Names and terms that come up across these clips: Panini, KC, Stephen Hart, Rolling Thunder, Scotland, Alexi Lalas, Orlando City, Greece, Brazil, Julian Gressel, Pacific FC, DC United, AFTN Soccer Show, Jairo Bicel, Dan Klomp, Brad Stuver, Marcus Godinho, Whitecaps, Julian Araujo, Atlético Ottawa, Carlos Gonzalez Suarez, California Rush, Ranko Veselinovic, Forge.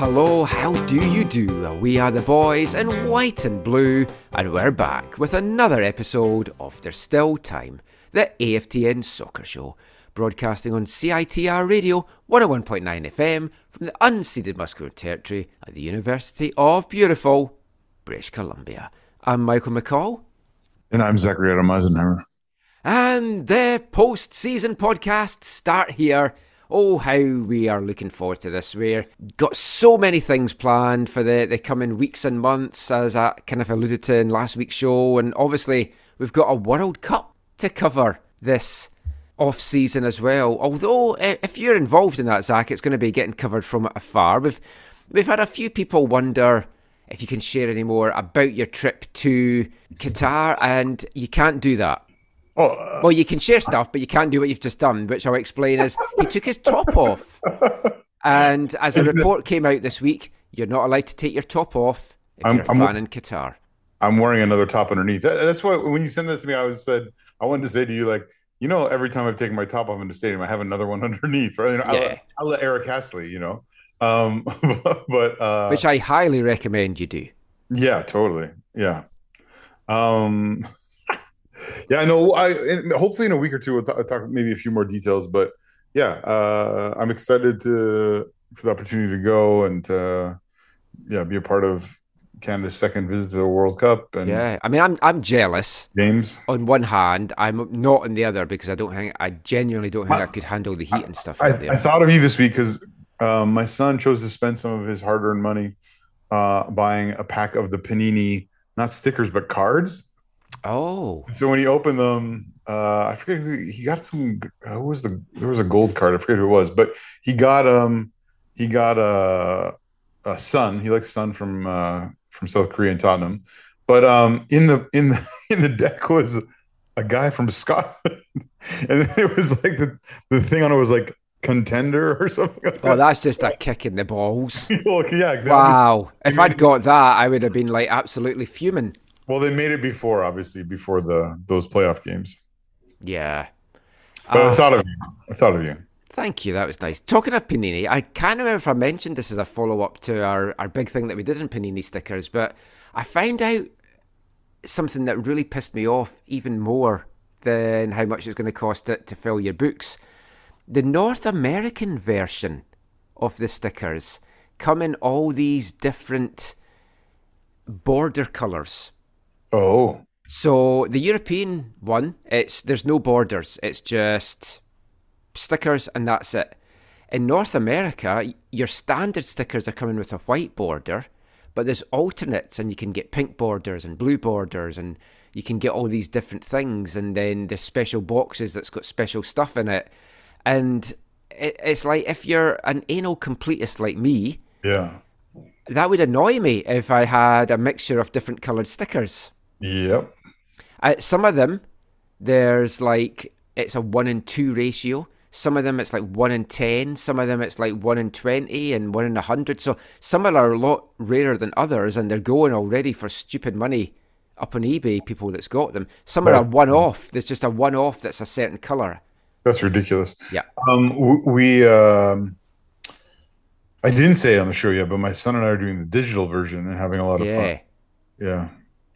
Hello, how do you do? We are the boys in white and blue, and we're back with another episode of There's Still Time, the AFTN Soccer Show, broadcasting on CITR Radio 101.9 FM from the unceded Musqueam Territory at the University of beautiful British Columbia. I'm Michael McCall. And I'm Zachary Adam Eisenheimer. And the post-season podcasts start here. Oh, how we are looking forward to this. We've got so many things planned for the coming weeks and months, as I kind of alluded to in last week's show. And obviously, we've got a World Cup to cover this off-season as well. Although, if you're involved in that, Zach, it's going to be getting covered from afar. We've had a few people wonder if you can share any more about your trip to Qatar, and you can't do that. Well, you can share stuff, but you can't do what you've just done, which I'll explain is he took his top off. And as a report came out this week, you're not allowed to take your top off if you're a fan in Qatar. I'm wearing another top underneath. That's why when you send that to me, I wanted to say to you, like, you know, every time I've taken my top off in the stadium, I have another one underneath, right? You know, yeah. I'll let Eric Hassley, you know. But which I highly recommend you do. Yeah, totally. Yeah. Yeah, I know. Hopefully in a week or two, we'll talk maybe a few more details. But yeah, I'm excited for the opportunity to go and be a part of Canada's second visit to the World Cup. And yeah, I mean, I'm jealous. James, on one hand, I'm not on the other because I genuinely don't think I could handle the heat and stuff. I thought of you this week because my son chose to spend some of his hard-earned money buying a pack of the Panini, not stickers but cards. Oh, so when he opened them, I forget who he got some. There was a gold card. I forget who it was, but he got a Sun. He likes Sun from South Korea and Tottenham. But in the deck was a guy from Scotland, and then it was like the thing on it was like Contender or something like that. Oh, that's just a kick in the balls. Yeah. Wow. If I'd got that, I would have been like absolutely fuming. Well, they made it before those playoff games. Yeah. But I thought of you. Thank you. That was nice. Talking of Panini, I can't remember if I mentioned this as a follow-up to our big thing that we did in Panini stickers, but I found out something that really pissed me off even more than how much it's going to cost it to fill your books. The North American version of the stickers come in all these different border colours. Oh. So the European one, there's no borders. It's just stickers and that's it. In North America, your standard stickers are coming with a white border, but there's alternates and you can get pink borders and blue borders and you can get all these different things and then there's special boxes that's got special stuff in it. And it's like if you're an anal completist like me, yeah, that would annoy me if I had a mixture of different coloured stickers. Yep. Some of them, there's like, it's a 1 in 2 ratio. Some of them, it's like 1 in 10. Some of them, it's like 1 in 20 and 1 in 100. So some are a lot rarer than others, and they're going already for stupid money up on eBay, people that's got them. Some are a one-off. There's just a one-off that's a certain colour. That's ridiculous. Yeah. I didn't say it on the show yet, but my son and I are doing the digital version and having a lot of fun. Yeah.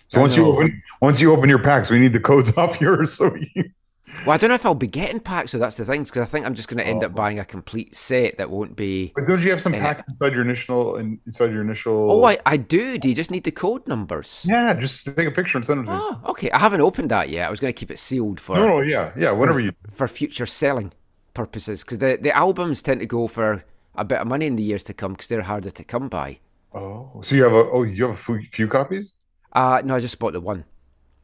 So once you open your packs, we need the codes off yours. So Well, I don't know if I'll be getting packs, so that's the thing, because I think I'm just going to end up buying a complete set that won't be... But don't you have some packs inside your initial... Oh, I do. Do you just need the code numbers? Yeah, just take a picture and send them to me. Oh, okay. I haven't opened that yet. I was going to keep it sealed for... No, yeah, whatever you... For future selling purposes, because the albums tend to go for a bit of money in the years to come, because they're harder to come by. Oh, so you have a few copies? No, I just bought the one.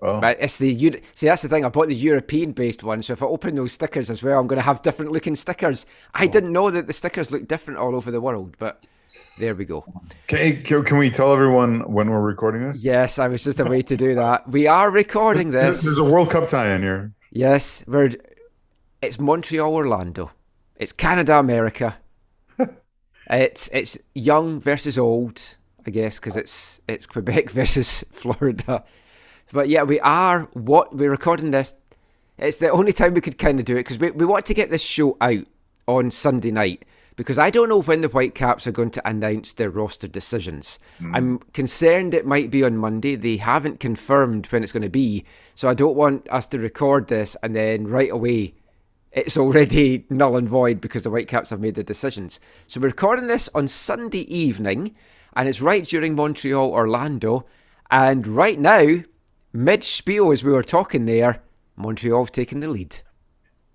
Oh. But it's see, that's the thing. I bought the European-based one, so if I open those stickers as well, I'm going to have different-looking stickers. I didn't know that the stickers look different all over the world, but there we go. Can we tell everyone when we're recording this? Yes, I was just a way to do that. We are recording this. There's a World Cup tie-in here. Yes, it's Montreal, Orlando. It's Canada, America. It's young versus old, I guess, because it's Quebec versus Florida. But yeah, we're recording this. It's the only time we could kind of do it, because we want to get this show out on Sunday night, because I don't know when the Whitecaps are going to announce their roster decisions. I'm concerned it might be on Monday. They haven't confirmed when it's going to be, so I don't want us to record this and then right away it's already null and void because the Whitecaps have made their decisions. So we're recording this on Sunday evening, and it's right during Montreal, Orlando, and right now... mid-spiel, as we were talking there, Montreal have taken the lead.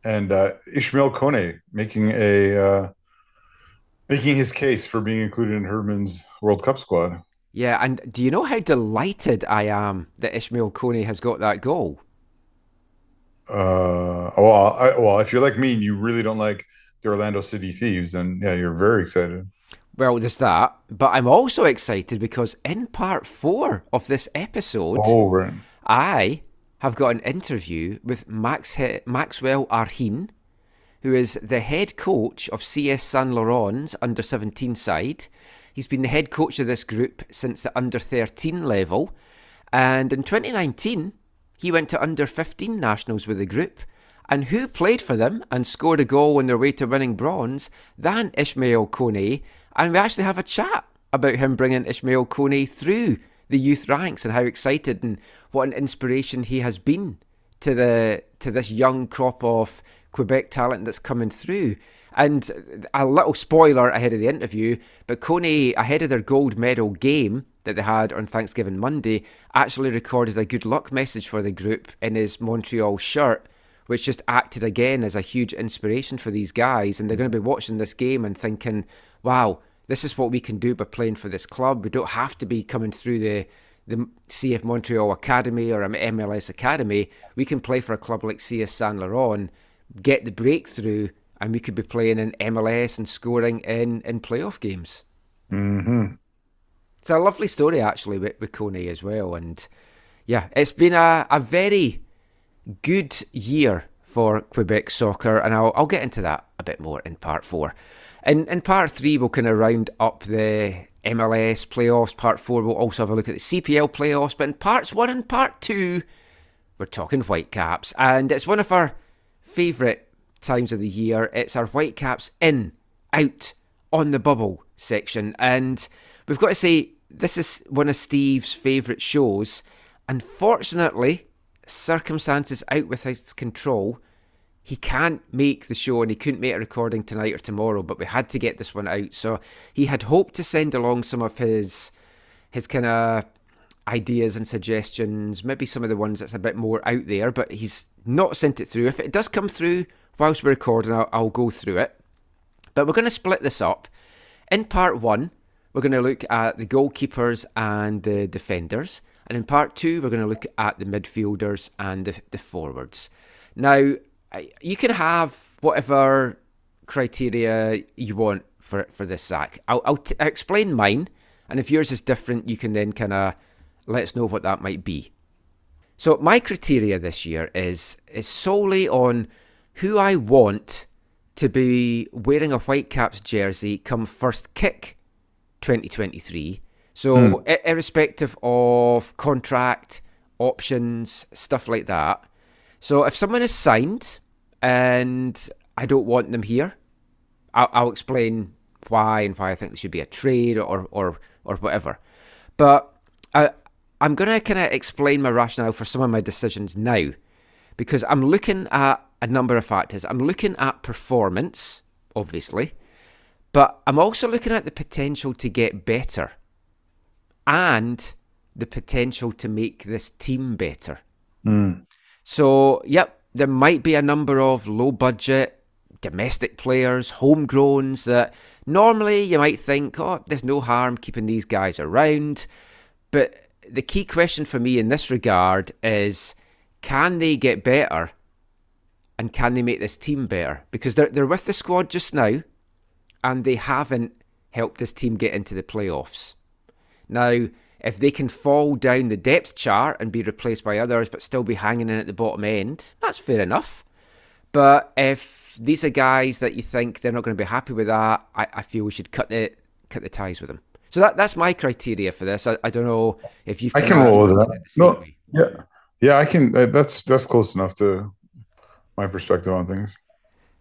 And Ishmael Kone making making his case for being included in Herdman's World Cup squad. Yeah, and do you know how delighted I am that Ishmael Kone has got that goal? Well, if you're like me and you really don't like the Orlando City Thieves, then yeah, you're very excited. Well, there's that, but I'm also excited because in part 4 of this episode, I have got an interview with Maxwell Arhin, who is the head coach of CS Saint Laurent's under-17 side. He's been the head coach of this group since the under-13 level, and in 2019, he went to under-15 nationals with the group. And who played for them and scored a goal on their way to winning bronze than Ishmael Kone? And we actually have a chat about him bringing Ishmael Kone through the youth ranks and how excited and what an inspiration he has been to this young crop of Quebec talent that's coming through. And a little spoiler ahead of the interview, but Kone, ahead of their gold medal game that they had on Thanksgiving Monday, actually recorded a good luck message for the group in his Montreal shirt, which just acted again as a huge inspiration for these guys. And they're going to be watching this game and thinking, wow, this is what we can do by playing for this club. We don't have to be coming through the CF Montreal Academy or MLS Academy. We can play for a club like CS Saint Laurent, get the breakthrough, and we could be playing in MLS and scoring in playoff games. Mm-hmm. It's a lovely story, actually, with Kone as well. And yeah, it's been a very... good year for Quebec soccer, and I'll get into that a bit more in part 4. In part 3, we'll kind of round up the MLS playoffs. Part 4, we'll also have a look at the CPL playoffs. But in parts 1 and part 2, we're talking Whitecaps, and it's one of our favourite times of the year. It's our Whitecaps in, out, on the bubble section, and we've got to say this is one of Steve's favourite shows. Unfortunately, circumstances out with his control, he can't make the show, and he couldn't make a recording tonight or tomorrow, but we had to get this one out. So he had hoped to send along some of his kind of ideas and suggestions, maybe some of the ones that's a bit more out there, but he's not sent it through. If it does come through whilst we're recording, I'll go through it. But we're going to split this up. In part 1, we're going to look at the goalkeepers and the defenders. And in part 2, we're going to look at the midfielders and the forwards. Now, you can have whatever criteria you want for this, Zach. I'll explain mine, and if yours is different, you can then kind of let us know what that might be. So my criteria this year is solely on who I want to be wearing a Whitecaps jersey come first kick 2023. So irrespective of contract, options, stuff like that. So if someone is signed and I don't want them here, I'll explain why and why I think there should be a trade or whatever. But I'm going to kind of explain my rationale for some of my decisions now. because I'm looking at a number of factors. I'm looking at performance, obviously, but I'm also looking at the potential to get better and the potential to make this team better. Mm. So, yep, there might be a number of low-budget domestic players, homegrowns that normally you might think, oh, there's no harm keeping these guys around. But the key question for me in this regard is, can they get better and can they make this team better? Because they're with the squad just now and they haven't helped this team get into the playoffs. Now, if they can fall down the depth chart and be replaced by others but still be hanging in at the bottom end, that's fair enough. But if these are guys that you think they're not going to be happy with that, I feel we should cut the ties with them. So that's my criteria for this. I don't know if you've... I can roll with that. No, yeah, I can. That's close enough to my perspective on things.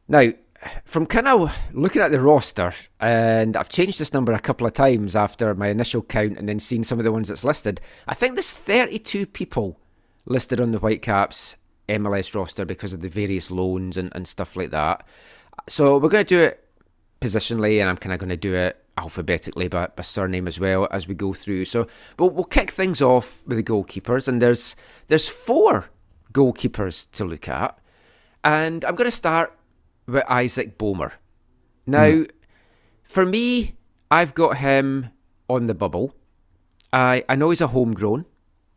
Now, from kind of looking at the roster, and I've changed this number a couple of times after my initial count and then seeing some of the ones that's listed, I think there's 32 people listed on the Whitecaps MLS roster because of the various loans and stuff like that. So we're going to do it positionally, and I'm kind of going to do it alphabetically by surname as well as we go through. So we'll kick things off with the goalkeepers, and there's four goalkeepers to look at. And I'm going to start with Isaac Boehmer. Now, for me, I've got him on the bubble. I know he's a homegrown,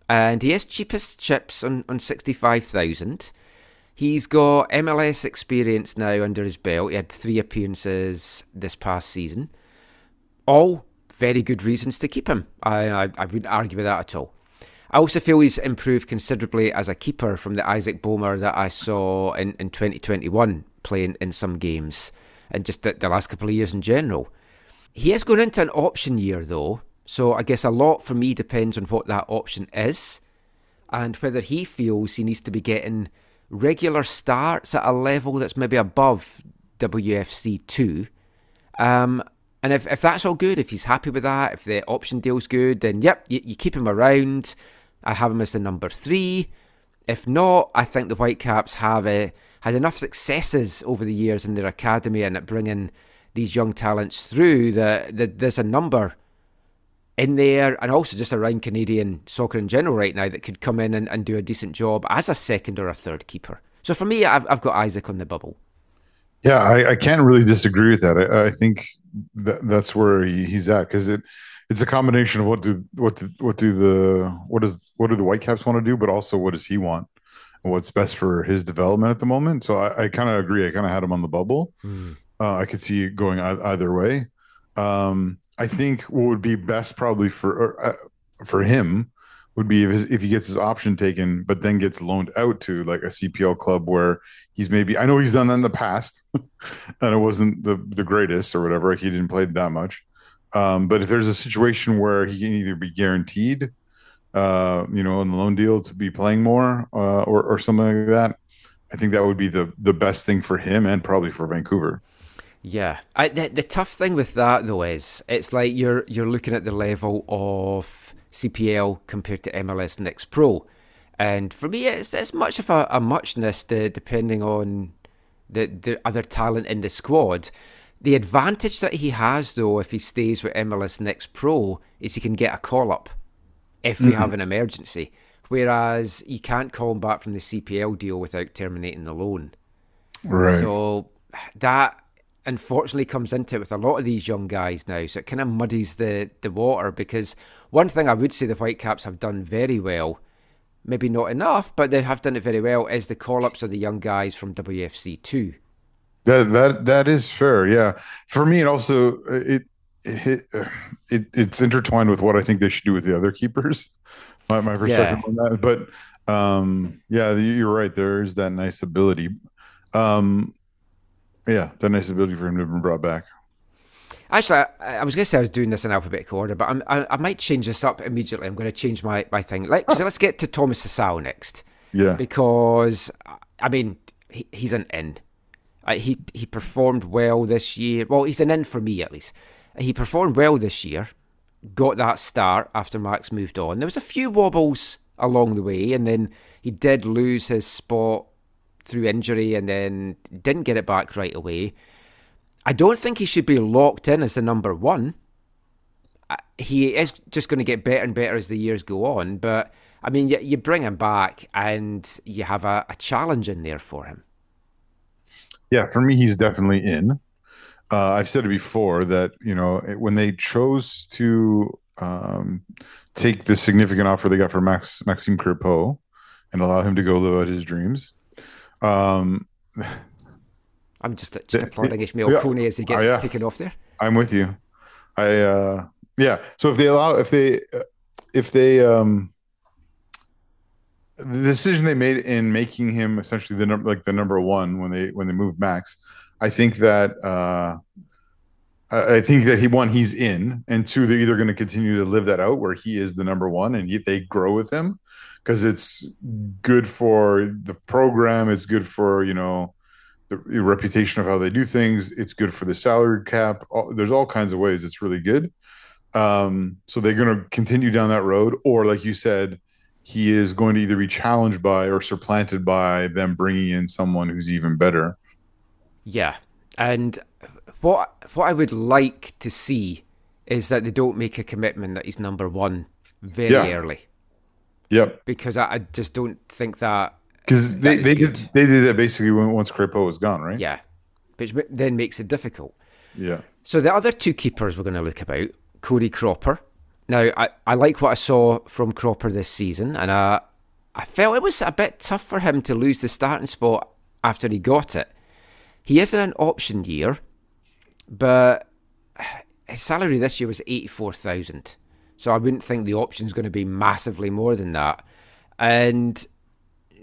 and he is cheapest chips on 65,000. He's got MLS experience now under his belt. He had 3 appearances this past season. All very good reasons to keep him. I wouldn't argue with that at all. I also feel he's improved considerably as a keeper from the Isaac Boehmer that I saw in 2021 playing in some games and just the last couple of years in general. He is going into an option year though, so I guess a lot for me depends on what that option is and whether he feels he needs to be getting regular starts at a level that's maybe above WFC 2. And if that's all good, if he's happy with that, if the option deal's good, then yep, you keep him around. I have him as the number 3. If not, I think the Whitecaps have had enough successes over the years in their academy and at bringing these young talents through that there's a number in there, and also just around Canadian soccer in general right now, that could come in and do a decent job as a second or a third keeper. So for me, I've got Isaac on the bubble. Yeah, I can't really disagree with that. I think that's where he's at, because it's a combination of what do the Whitecaps want to do, but also what does he want and what's best for his development at the moment. So I kind of agree. I kind of had him on the bubble. I could see it going either way. I think what would be best probably for him would be if he gets his option taken, but then gets loaned out to like a CPL club where he's maybe... I know he's done that in the past and it wasn't the greatest or whatever. He didn't play that much. But if there's a situation where he can either be guaranteed, on the loan deal to be playing more or something like that, I think that would be the best thing for him and probably for Vancouver. Yeah. The tough thing with that though is it's like you're looking at the level of CPL compared to MLS Next Pro, and for me it's as much of a muchness depending on the other talent in the squad. The advantage that he has though, if he stays with MLS Next Pro, is he can get a call up if we have an emergency, whereas you can't call him back from the CPL deal without terminating the loan. Right. So that unfortunately comes into it with a lot of these young guys now, so it kind of muddies the water, because one thing I would say the Whitecaps have done very well, maybe not enough, but they have done it very well, is the call-ups of the young guys from WFC 2. That is fair, yeah. For me, it also it's intertwined with what I think they should do with the other keepers, my perspective on that. But you're right, there is that nice ability. Yeah, that nice ability for him to have been brought back. Actually, I was going to say I was doing this in alphabetical order, but I might change this up immediately. I'm going to change my thing. So let's get to Thomas Hasal next. Yeah. Because, I mean, he's an in. He performed well this year. Well, he's an in for me, at least. He performed well this year, got that start after Max moved on. There was a few wobbles along the way, and then He did lose his spot through injury and then didn't get it back right away. I don't think he should be locked in as the number one. He is just going to get better and better as the years go on. But, I mean, you bring him back and you have a challenge in there for him. Yeah, for me, he's definitely in. I've said it before that, you know, when they chose to take the significant offer they got for Maxime Crepeau and allow him to go live out his dreams. I'm just applauding Ishmael Kone as he gets taken off there. I'm with you. So if they allow, the decision they made in making him essentially the number one when they moved Max, I think that he's in, and two, they're either going to continue to live that out where he is the number one and they grow with him because it's good for the program. It's good for, you know, the reputation of how they do things. It's good for the salary cap. There's all kinds of ways. It's really good. So they're going to continue down that road, or like you said, he is going to either be challenged by or supplanted by them bringing in someone who's even better. Yeah, and what I would like to see is that they don't make a commitment that he's number one very early. Yep. Because I just don't think that... Because they did that basically once Crepeau was gone, right? Yeah, which then makes it difficult. Yeah. So the other two keepers we're going to look about, Cody Cropper. Now, I like what I saw from Cropper this season, and I felt it was a bit tough for him to lose the starting spot after he got it. He is in an option year, but his salary this year was $84,000. So I wouldn't think the option's going to be massively more than that. And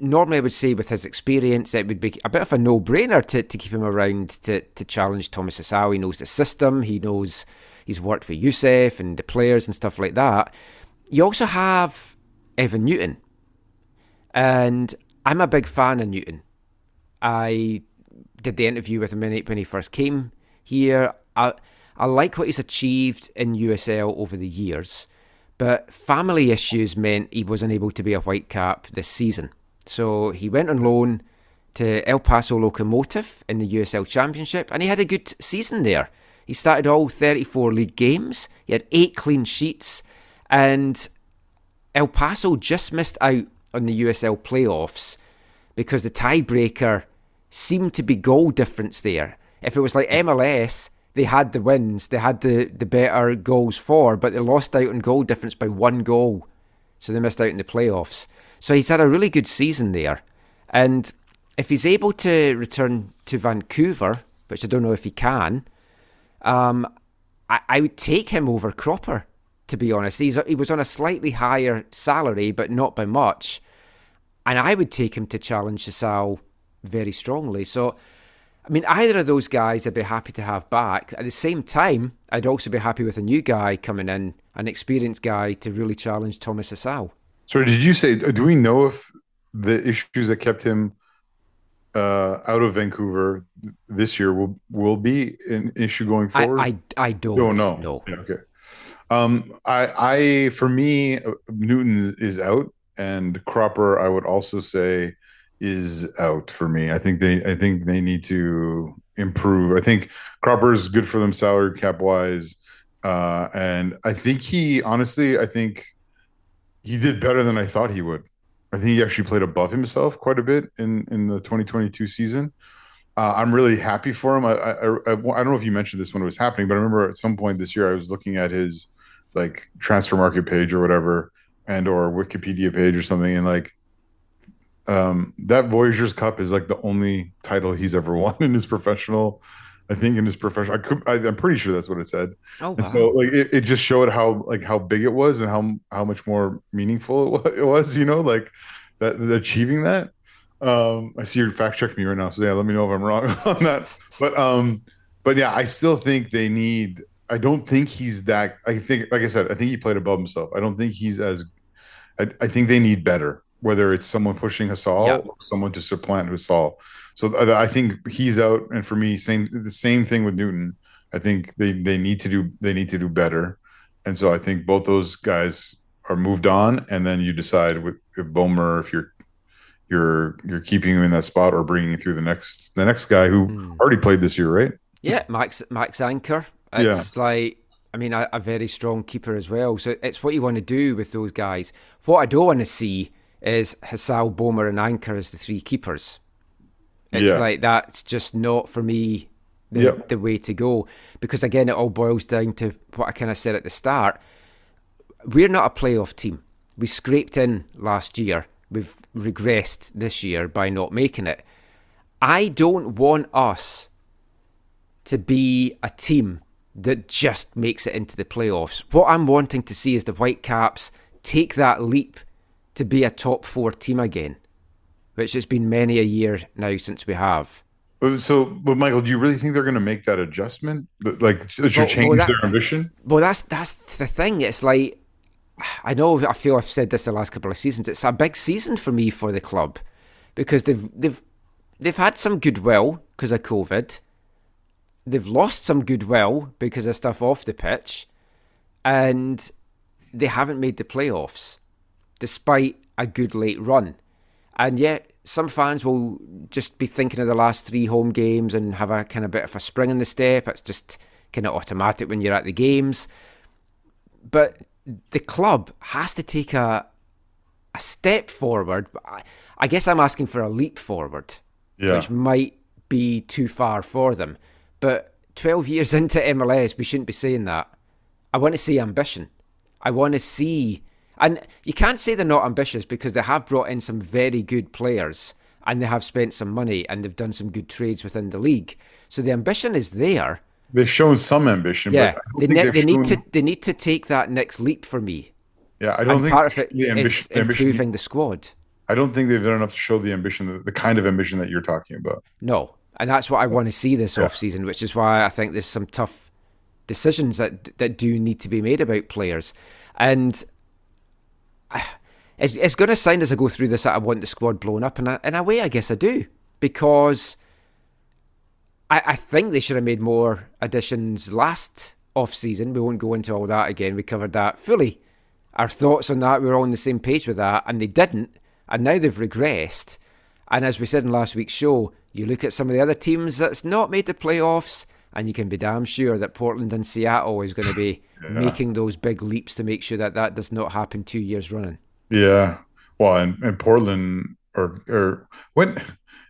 normally I would say with his experience, it would be a bit of a no-brainer to keep him around to challenge Thomas Hasal. He knows the system. He knows he's worked with Youssef and the players and stuff like that. You also have Evan Newton. And I'm a big fan of Newton. I did the interview with him when he first came here. I like what he's achieved in USL over the years, but family issues meant he wasn't able to be a Whitecap this season. So he went on loan to El Paso Locomotive in the USL Championship, and he had a good season there. He started all 34 league games. He had 8 clean sheets, and El Paso just missed out on the USL playoffs because the tiebreaker seemed to be goal difference there. If it was like MLS, they had the wins, they had the better goals for, but they lost out on goal difference by 1 goal. So they missed out in the playoffs. So he's had a really good season there. And if he's able to return to Vancouver, which I don't know if he can, I would take him over Cropper, to be honest. He was on a slightly higher salary, but not by much. And I would take him to challenge Hasal very strongly. So, I mean, either of those guys I'd be happy to have back. At the same time, I'd also be happy with a new guy coming in, an experienced guy to really challenge Thomas Hasal. So did you say, do we know if the issues that kept him out of Vancouver this year will be an issue going forward? I don't know. No. Yeah, okay. For me, Newton is out, and Cropper, I would also say, is out for me. I think they need to improve. I think Cropper's good for them salary cap wise, and I think he did better than I thought he would. I think he actually played above himself quite a bit in the 2022 season. I'm really happy for him. I don't know if you mentioned this when it was happening, but I remember at some point this year I was looking at his like transfer market page or whatever, and or Wikipedia page or something, and like. That Voyageurs Cup is like the only title he's ever won in his professional. I'm pretty sure that's what it said. Oh, wow. And so like it just showed how big it was and how much more meaningful it was. You know, like that achieving that. I see you're fact checking me right now, so yeah, let me know if I'm wrong on that. But yeah, I still think they need. I don't think he's that. I think, like I said, I think he played above himself. I don't think he's as. I think they need better. Whether it's someone pushing Hasal or someone to supplant Hasal. So I think he's out, and for me, the same thing with Newton. I think they need to do better, and so I think both those guys are moved on, and then you decide with Boehmer if you're you're keeping him in that spot or bringing through the next guy who already played this year, right? Yeah, Max Anchor. It's like, I mean, a very strong keeper as well. So it's what you want to do with those guys. What I don't want to see is Hasal, Boehmer and Anchor as the three keepers. It's like, that's just not for me the way to go. Because again, it all boils down to what I kind of said at the start. We're not a playoff team. We scraped in last year. We've regressed this year by not making it. I don't want us to be a team that just makes it into the playoffs. What I'm wanting to see is the Whitecaps take that leap to be a top four team again, which has been many a year now since we have. But Michael, do you really think they're going to make that adjustment? Like, should change their ambition? Well, that's the thing. It's like, I know, I feel I've said this the last couple of seasons. It's a big season for me for the club because they've had some goodwill because of COVID. They've lost some goodwill because of stuff off the pitch, and they haven't made the playoffs despite a good late run. And yet some fans will just be thinking of the last three home games and have a kind of bit of a spring in the step. It's just kind of automatic when you're at the games. But the club has to take a step forward. I guess I'm asking for a leap forward, which might be too far for them. But 12 years into MLS, we shouldn't be saying that. I want to see ambition. I want to see... And you can't say they're not ambitious because they have brought in some very good players and they have spent some money and they've done some good trades within the league. So the ambition is there. They've shown some ambition. Yeah, but they need to take that next leap for me. Yeah, I don't think part of it is improving the squad. I don't think they've done enough to show the ambition, the kind of ambition that you're talking about. No, and that's what I want to see this off-season, which is why I think there's some tough decisions that do need to be made about players. And it's going to sound as I go through this that I want the squad blown up, and in a way I guess I do, because I think they should have made more additions last off-season. We won't go into all that again. We covered that fully. Our thoughts on that, we were all on the same page with that, and they didn't, and now they've regressed. And as we said in last week's show, you look at some of the other teams that's not made the playoffs, and you can be damn sure that Portland and Seattle is going to be making those big leaps to make sure that that does not happen 2 years running. Yeah. Well, and Portland or when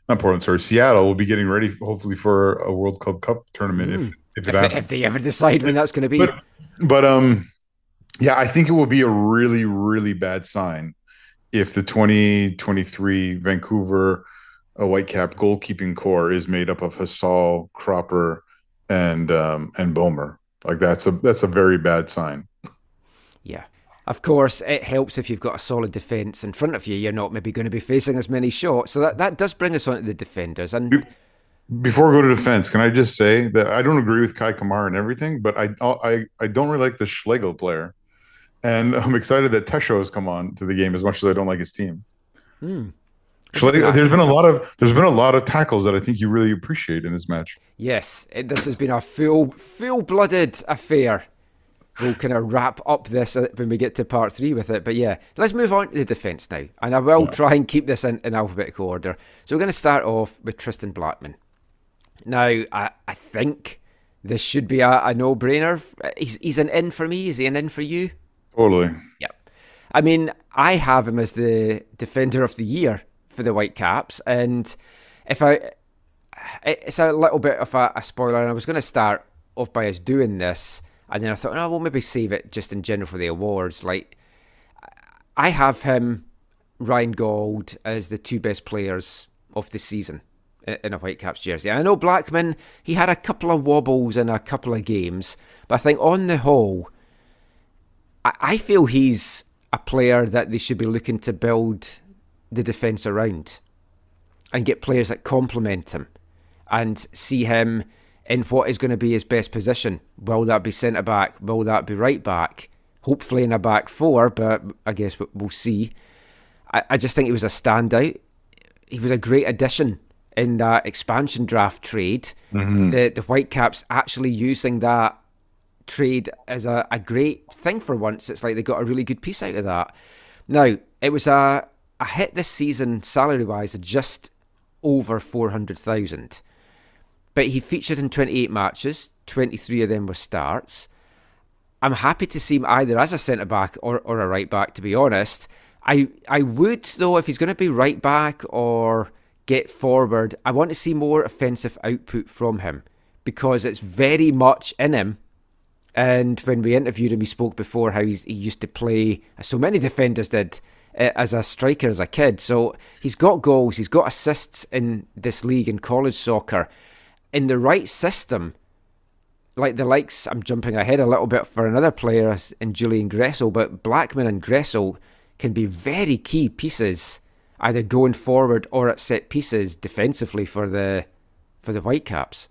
not Portland, sorry, Seattle will be getting ready hopefully for a World Club Cup tournament if they ever decide when that's going to be. But yeah, I think it will be a really, really bad sign if the 2023 Vancouver Whitecap goalkeeping core is made up of Hasal, Cropper, and Boehmer. Like that's a very bad sign. Yeah. Of course, it helps if you've got a solid defence in front of you. You're not maybe going to be facing as many shots. So that does bring us on to the defenders. And before we go to defence, can I just say that I don't agree with Kai Kamara and everything, but I don't really like the Schlegel player. And I'm excited that Tesho has come on to the game as much as I don't like his team. There's been a lot of tackles that I think you really appreciate in this match. Yes, this has been a full-blooded affair. We'll kind of wrap up this when we get to part three with it. But yeah, let's move on to the defence now. And I will try and keep this in alphabetical order. So we're going to start off with Tristan Blackmon. Now, I think this should be a no-brainer. He's an in for me. Is he an in for you? Totally. Yep. I mean, I have him as the defender of the year for the Whitecaps, and it's a little bit of a spoiler, and I was going to start off by us doing this, and then I thought, no, we'll maybe save it just in general for the awards. Like, I have him, Ryan Gauld, as the two best players of the season in a Whitecaps jersey. And I know Blackmon, he had a couple of wobbles in a couple of games, but I think on the whole, I feel he's a player that they should be looking to build the defence around and get players that complement him and see him in what is going to be his best position. Will that be centre-back? Will that be right-back? Hopefully in a back four, but I guess we'll see. I just think he was a standout. He was a great addition in that expansion draft trade. Mm-hmm. The Whitecaps actually using that trade as a great thing for once. It's like they got a really good piece out of that. Now, it was a I hit this season salary-wise just over 400,000. But he featured in 28 matches, 23 of them were starts. I'm happy to see him either as a centre-back or a right-back, to be honest. I would, though, if he's going to be right-back or get forward, I want to see more offensive output from him, because it's very much in him. And when we interviewed him, he spoke before how he used to play, as so many defenders did, as a striker as a kid. So he's got goals, he's got assists in this league in college soccer. In the right system, like the likes, I'm jumping ahead a little bit for another player in Julian Gressel, but Blackmon and Gressel can be very key pieces, either going forward or at set pieces defensively for the Whitecaps.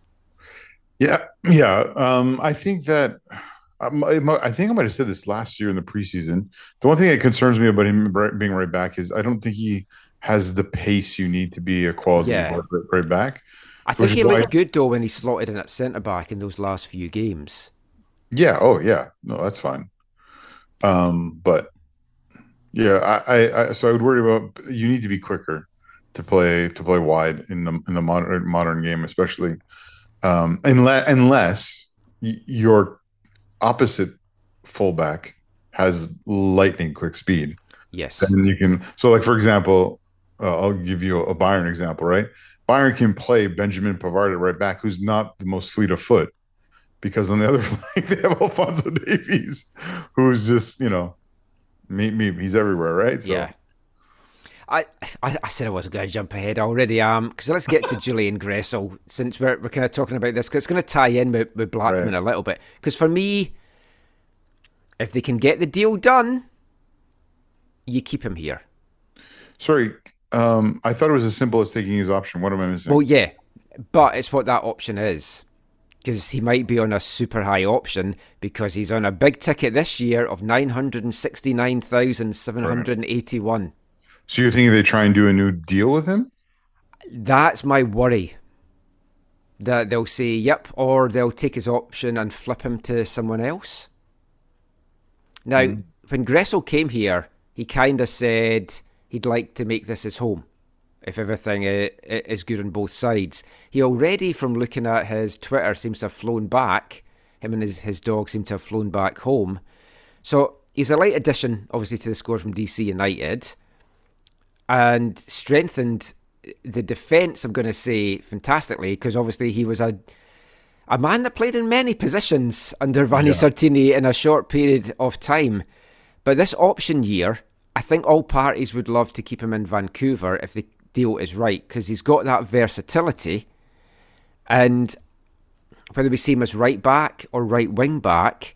Yeah. I think that I might have said this last year in the preseason. The one thing that concerns me about him being right back is I don't think he has the pace you need to be a quality right back. I think he looked good, though, when he slotted in at centre-back in those last few games. Yeah, No, that's fine. But, yeah, so I would worry about you need to be quicker to play wide in the modern game, especially. Unless your opposite fullback has lightning quick speed. Yes. Then you can – so, like, for example, I'll give you a Byron example, right? Byron can play Benjamin Pavard at right back, who's not the most fleet of foot, because on the other flank they have Alphonso Davies, who's just, he's everywhere, right? So. Yeah. I said I wasn't going to jump ahead. I already am, because let's get to Julian Gressel, since we're kind of talking about this, because it's going to tie in with Blackmon a little bit. Because for me, if they can get the deal done, you keep him here. Sorry. I thought it was as simple as taking his option. What am I missing? Well, yeah, but it's what that option is, because he might be on a super high option, because he's on a big ticket this year of 969,781. Right. So you're thinking they try and do a new deal with him? That's my worry. That they'll say, yep, or they'll take his option and flip him to someone else. Now, when Gressel came here, he kind of said he'd like to make this his home, if everything is good on both sides. He already, from looking at his Twitter, seems to have flown back. Him and his dog seem to have flown back home. So he's a late addition, obviously, to the squad from DC United, and strengthened the defence, I'm going to say, fantastically, because obviously he was a man that played in many positions under Vanni Sartini in a short period of time. But this option year, I think all parties would love to keep him in Vancouver if the deal is right, because he's got that versatility. And whether we see him as right back or right wing back,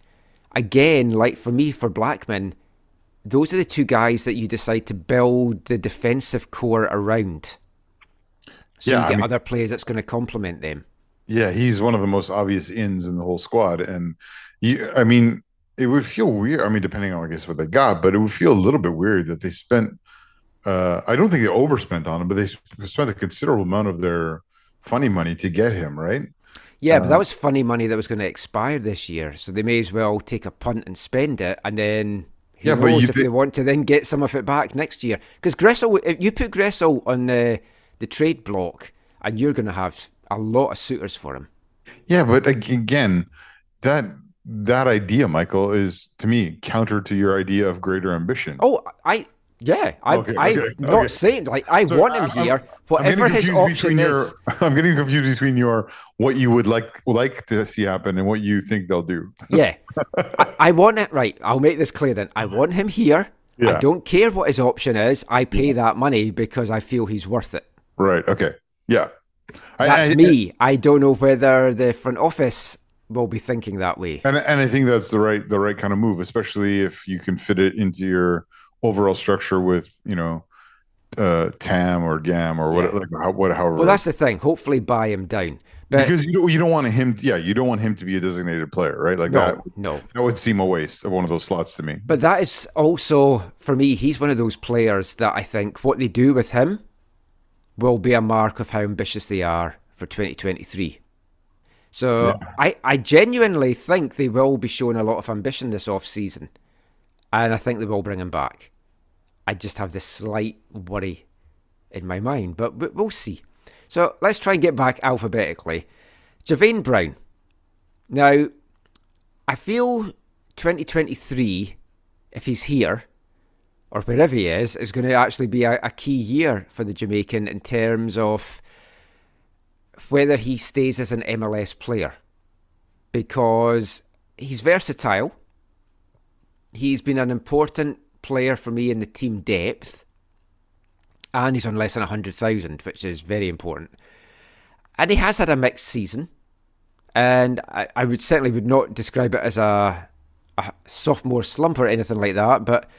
again, like for me, for Blackmon, those are the two guys that you decide to build the defensive core around. So you get other players that's going to complement them. Yeah, he's one of the most obvious ins in the whole squad. And it would feel weird. I mean, depending on, I guess, what they got, but it would feel a little bit weird that they spent. I don't think they overspent on him, but they spent a considerable amount of their funny money to get him, right? Yeah, but that was funny money that was going to expire this year, so they may as well take a punt and spend it, and then who knows if they want to then get some of it back next year. Because Gressel, if you put Gressel on the trade block, and you're going to have a lot of suitors for him. Yeah, but again, that idea, Michael, is to me counter to your idea of greater ambition. I'm not saying want him here. Whatever his option is, I'm getting confused between your what you would like to see happen and what you think they'll do. Yeah, I want it right. I'll make this clear then. I want him here. Yeah. I don't care what his option is. I pay that money because I feel he's worth it. Right. Okay. Yeah. That's me. I don't know whether the front office will be thinking that way, and I think that's the right kind of move, especially if you can fit it into your overall structure with TAM or GAM or whatever. Like however. Well, that's the thing. Hopefully, buy him down, but because you don't want him. Yeah, you don't want him to be a designated player, right? Like that would seem a waste of one of those slots to me. But that is also for me. He's one of those players that I think what they do with him will be a mark of how ambitious they are for 2023. So yeah. I genuinely think they will be showing a lot of ambition this off-season, and I think they will bring him back. I just have this slight worry in my mind, but we'll see. So let's try and get back alphabetically. Javane Brown. Now, I feel 2023, if he's here, or wherever he is going to actually be a key year for the Jamaican in terms of whether he stays as an MLS player. Because he's versatile. He's been an important player for me in the team depth. And he's on less than 100,000, which is very important. And he has had a mixed season. And I would certainly would not describe it as a sophomore slump or anything like that. But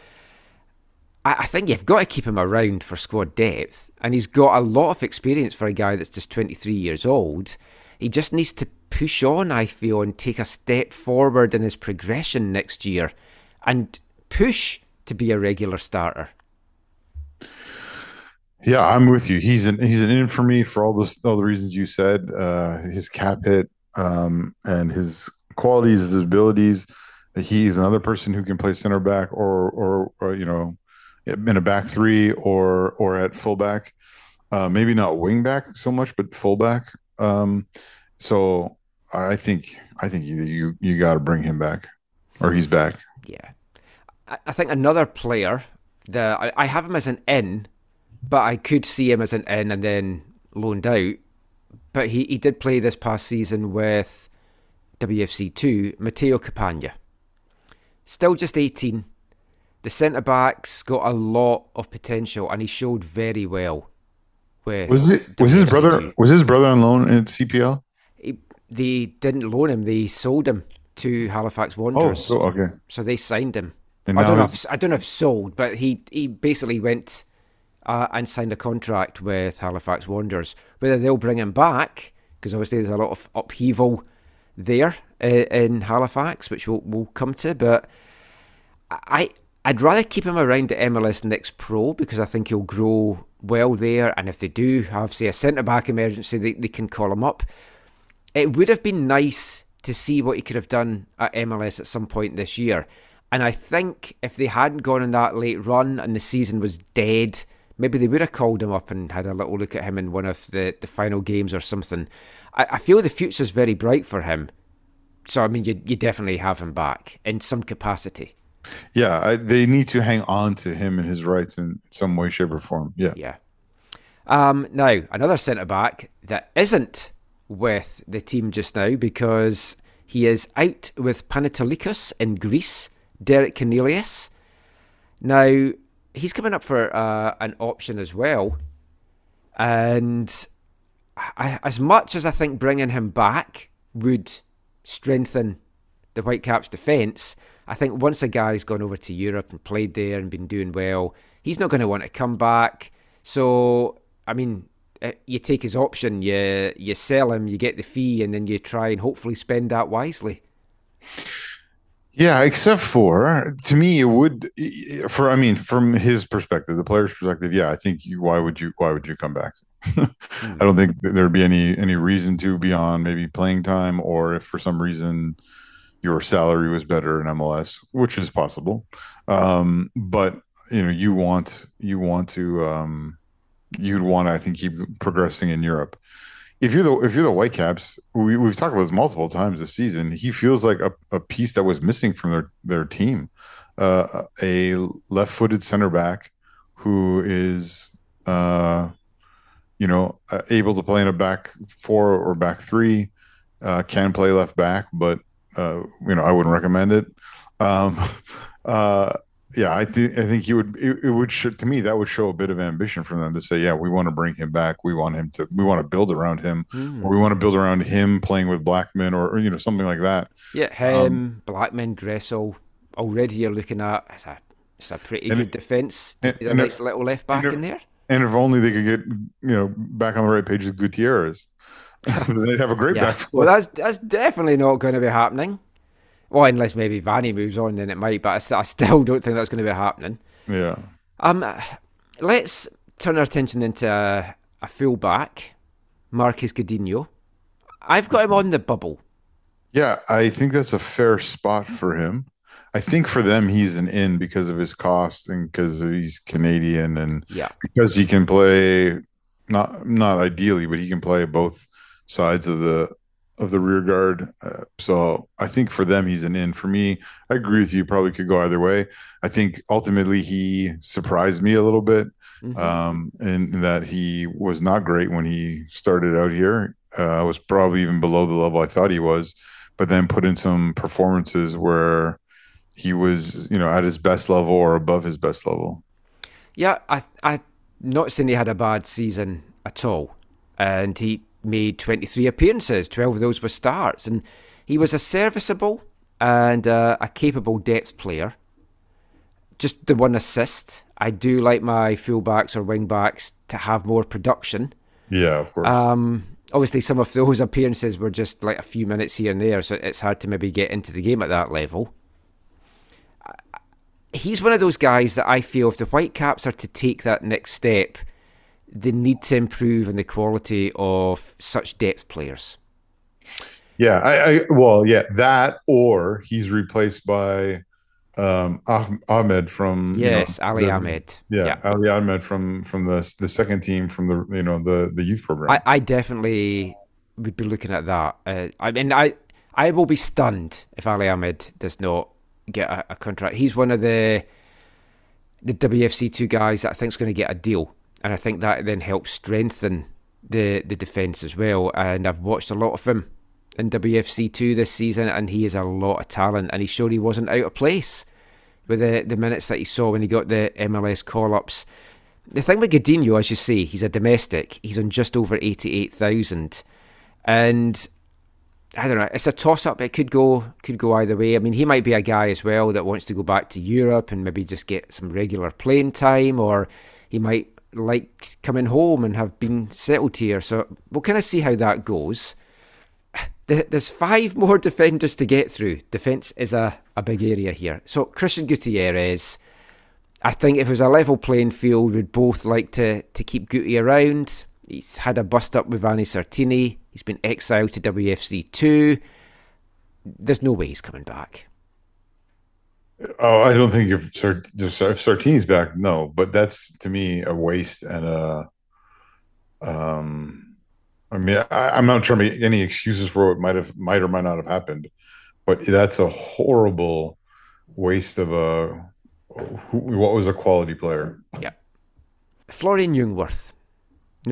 I think you've got to keep him around for squad depth. And he's got a lot of experience for a guy that's just 23 years old. He just needs to push on, I feel, and take a step forward in his progression next year and push to be a regular starter. Yeah, I'm with you. He's an in for me for all the reasons you said. His cap hit and his qualities, his abilities. He's another person who can play center back or you know, in a back three or at fullback. Maybe not wing back so much, but fullback. So I think you got to bring him back, or he's back. Yeah, I think another player that I have him as an in, but I could see him as an in and then loaned out. But he did play this past season with WFC 2, Matteo Capagna. Still just 18. The centre back's got a lot of potential, and he showed very well. Was his brother on loan at CPL? They didn't loan him; they sold him to Halifax Wanderers. Oh, so, okay. So they signed him. I don't know if sold, but he basically went and signed a contract with Halifax Wanderers. Whether they'll bring him back, because obviously there's a lot of upheaval there in Halifax, which we'll come to. But I'd rather keep him around at MLS Next Pro, because I think he'll grow well there, and if they do have, say, a centre-back emergency, they can call him up. It would have been nice to see what he could have done at MLS at some point this year, and I think if they hadn't gone on that late run and the season was dead, maybe they would have called him up and had a little look at him in one of the final games or something. I feel the future's very bright for him, so I mean, you definitely have him back in some capacity. Yeah, they need to hang on to him and his rights in some way, shape, or form. Yeah. Now, another centre-back that isn't with the team just now because he is out with Panathinaikos in Greece, Derek Cornelius. Now, he's coming up for an option as well. And as much as I think bringing him back would strengthen the Whitecaps' defence, I think once a guy's gone over to Europe and played there and been doing well, he's not going to want to come back. So, I mean, you take his option, you sell him, you get the fee, and then you try and hopefully spend that wisely. Yeah, except for, to me, from his perspective, the player's perspective, yeah, I think why would you come back? I don't think there'd be any reason to, beyond maybe playing time, or if for some reason your salary was better in MLS, which is possible. But you know, you'd want to, I think, keep progressing in Europe. If you're the Whitecaps, we've talked about this multiple times this season. He feels like a piece that was missing from their team, a left-footed center back who is, able to play in a back four or back three, can play left back, but I wouldn't recommend it. I think to me, that would show a bit of ambition from them to say, yeah, we want to bring him back. We want to build around him, or we want to build around him playing with Blackmon or something like that. Yeah. Him, Blackmon, Gressel. Already you're looking at, it's a pretty good defense. A nice little left back in there. And if only they could get, back on the right page with Gutierrez. They'd have a great backfield. Well, that's definitely not going to be happening. Well, unless maybe Vanni moves on, then it might. But I still don't think that's going to be happening. Yeah. Let's turn our attention into a fullback, Marcus Godinho. I've got him on the bubble. Yeah, I think that's a fair spot for him. I think for them, he's an in because of his cost and because he's Canadian and because he can play, not ideally, but he can play both sides of the rear guard. So I think for them, he's an in. For me, I agree with you. Probably could go either way. I think ultimately he surprised me a little bit in that he was not great when he started out here. I was probably even below the level I thought he was, but then put in some performances where he was, you know, at his best level or above his best level. Yeah, I not saying he had a bad season at all. And he made 23 appearances, 12 of those were starts. And he was a serviceable and a capable depth player. Just the one assist. I do like my fullbacks or wingbacks to have more production. Yeah, of course. Obviously, some of those appearances were just like a few minutes here and there, so it's hard to maybe get into the game at that level. He's one of those guys that I feel if the Whitecaps are to take that next step, they need to improve on the quality of such depth players. Yeah, that or he's replaced by Ahmed from Ali Ahmed. Yeah, Ali Ahmed from the second team from the youth program. I definitely would be looking at that. I mean, I will be stunned if Ali Ahmed does not get a contract. He's one of the WFC 2 guys that I think is going to get a deal, and I think that then helps strengthen the defence as well. And I've watched a lot of him in WFC 2 this season, and he is a lot of talent, and he showed he wasn't out of place with the minutes that he saw when he got the MLS call-ups. The thing with Godinho, as you say, he's a domestic. He's on just over 88,000, and I don't know, it's a toss-up. It could go either way. I mean, he might be a guy as well that wants to go back to Europe and maybe just get some regular playing time, or he might like coming home and have been settled here. So we'll kind of see how that goes. There's 5 more defenders to get through. Defence is a big area here. So Christian Gutierrez, I think if it was a level playing field, we'd both like to keep Guti around. He's had a bust-up with Vanni Sartini. He's been exiled to WFC 2. There's no way he's coming back. Oh, I don't think if Sartini's back, no. But that's, to me, a waste and a... I mean, I'm not trying to make any excuses for what might or might not have happened, but that's a horrible waste of what was a quality player. Yeah. Florian Jungwirth.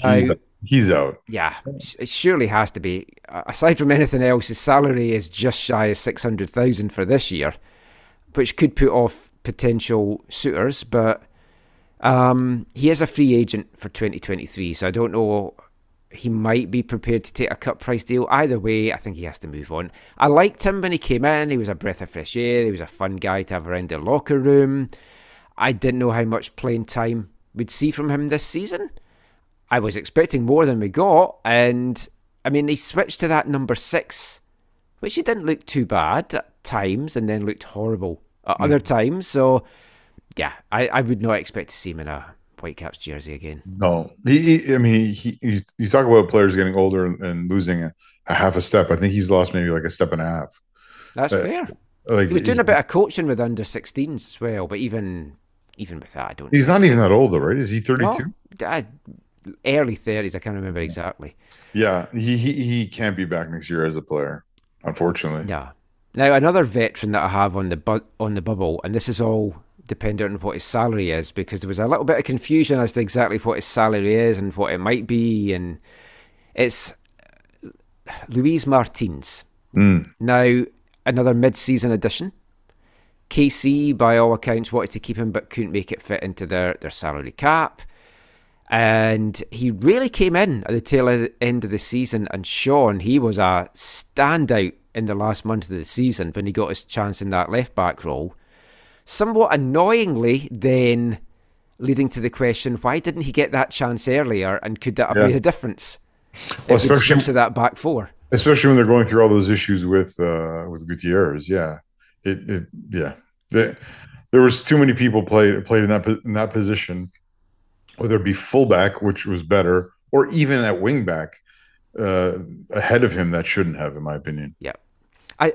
Now, he's out. Yeah. It surely has to be. Aside from anything else, his salary is just shy of $600,000 for this year, which could put off potential suitors, but he is a free agent for 2023, so I don't know... He might be prepared to take a cut price deal. Either way, I think he has to move on. I liked him when he came in. He was a breath of fresh air. He was a fun guy to have around the locker room. I didn't know how much playing time we'd see from him this season. I was expecting more than we got. And, I mean, he switched to that number 6, which he didn't look too bad at times and then looked horrible at other times. So, yeah, I would not expect to see him in a Whitecaps jersey again. No, you talk about players getting older and losing a half a step. I think he's lost maybe like a step and a half. That's fair. Like, he was doing a bit of coaching with under-16s as well, but even with that, I don't know. He's not even that old though, right? Is he 32? No, early 30s. I can't remember exactly. Yeah, he can't be back next year as a player, unfortunately. Yeah. Now another veteran that I have on the bubble, and this is all dependent on what his salary is, because there was a little bit of confusion as to exactly what his salary is and what it might be, and it's Luis Martins. Now, another mid-season addition. KC, by all accounts, wanted to keep him but couldn't make it fit into their salary cap, and he really came in at the tail end of the season and shone. He was a standout in the last month of the season when he got his chance in that left-back role. Somewhat annoyingly, then leading to the question, why didn't he get that chance earlier, and could that have made a difference? Well, especially to that back four, especially when they're going through all those issues with Gutierrez. Yeah, there was too many people played in that position, whether it be fullback, which was better, or even at wingback ahead of him that shouldn't have, in my opinion. Yeah, I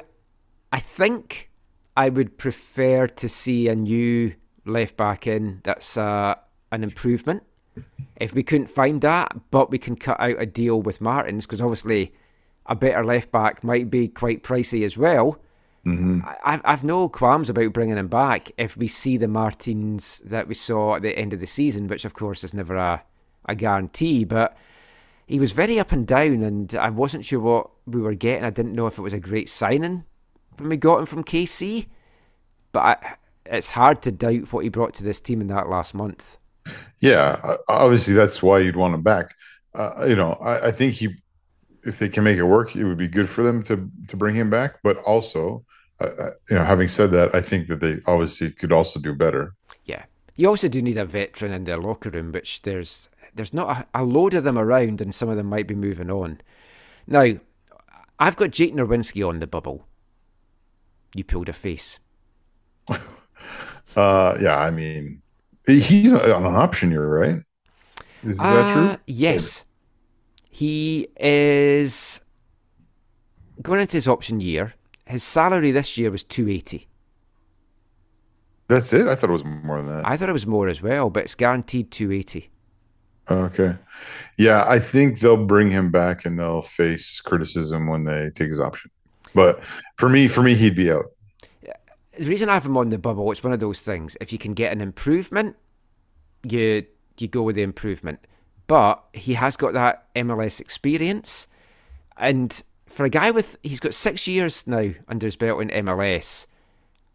think I would prefer to see a new left back in. That's an improvement. If we couldn't find that, but we can cut out a deal with Martins, because obviously a better left back might be quite pricey as well. Mm-hmm. I've no qualms about bringing him back if we see the Martins that we saw at the end of the season, which of course is never a guarantee, but he was very up and down and I wasn't sure what we were getting. I didn't know if it was a great signing when we got him from KC, but it's hard to doubt what he brought to this team in that last month. Yeah, obviously that's why you'd want him back. I think he, if they can make it work, it would be good for them to bring him back. But also, having said that, I think that they obviously could also do better. Yeah, you also do need a veteran in their locker room, which there's not a load of them around, and some of them might be moving on. Now, I've got Jake Nowinski on the bubble. You pulled a face. I mean, he's on an option year, right? Is that true? Yes. He is going into his option year. His salary this year was $280,000. That's it? I thought it was more than that. I thought it was more as well, but it's guaranteed $280,000. Okay. Yeah, I think they'll bring him back and they'll face criticism when they take his option. But for me, he'd be out. The reason I have him on the bubble, it's one of those things. If you can get an improvement, you go with the improvement. But he has got that MLS experience. And for a guy he's got 6 years now under his belt in MLS.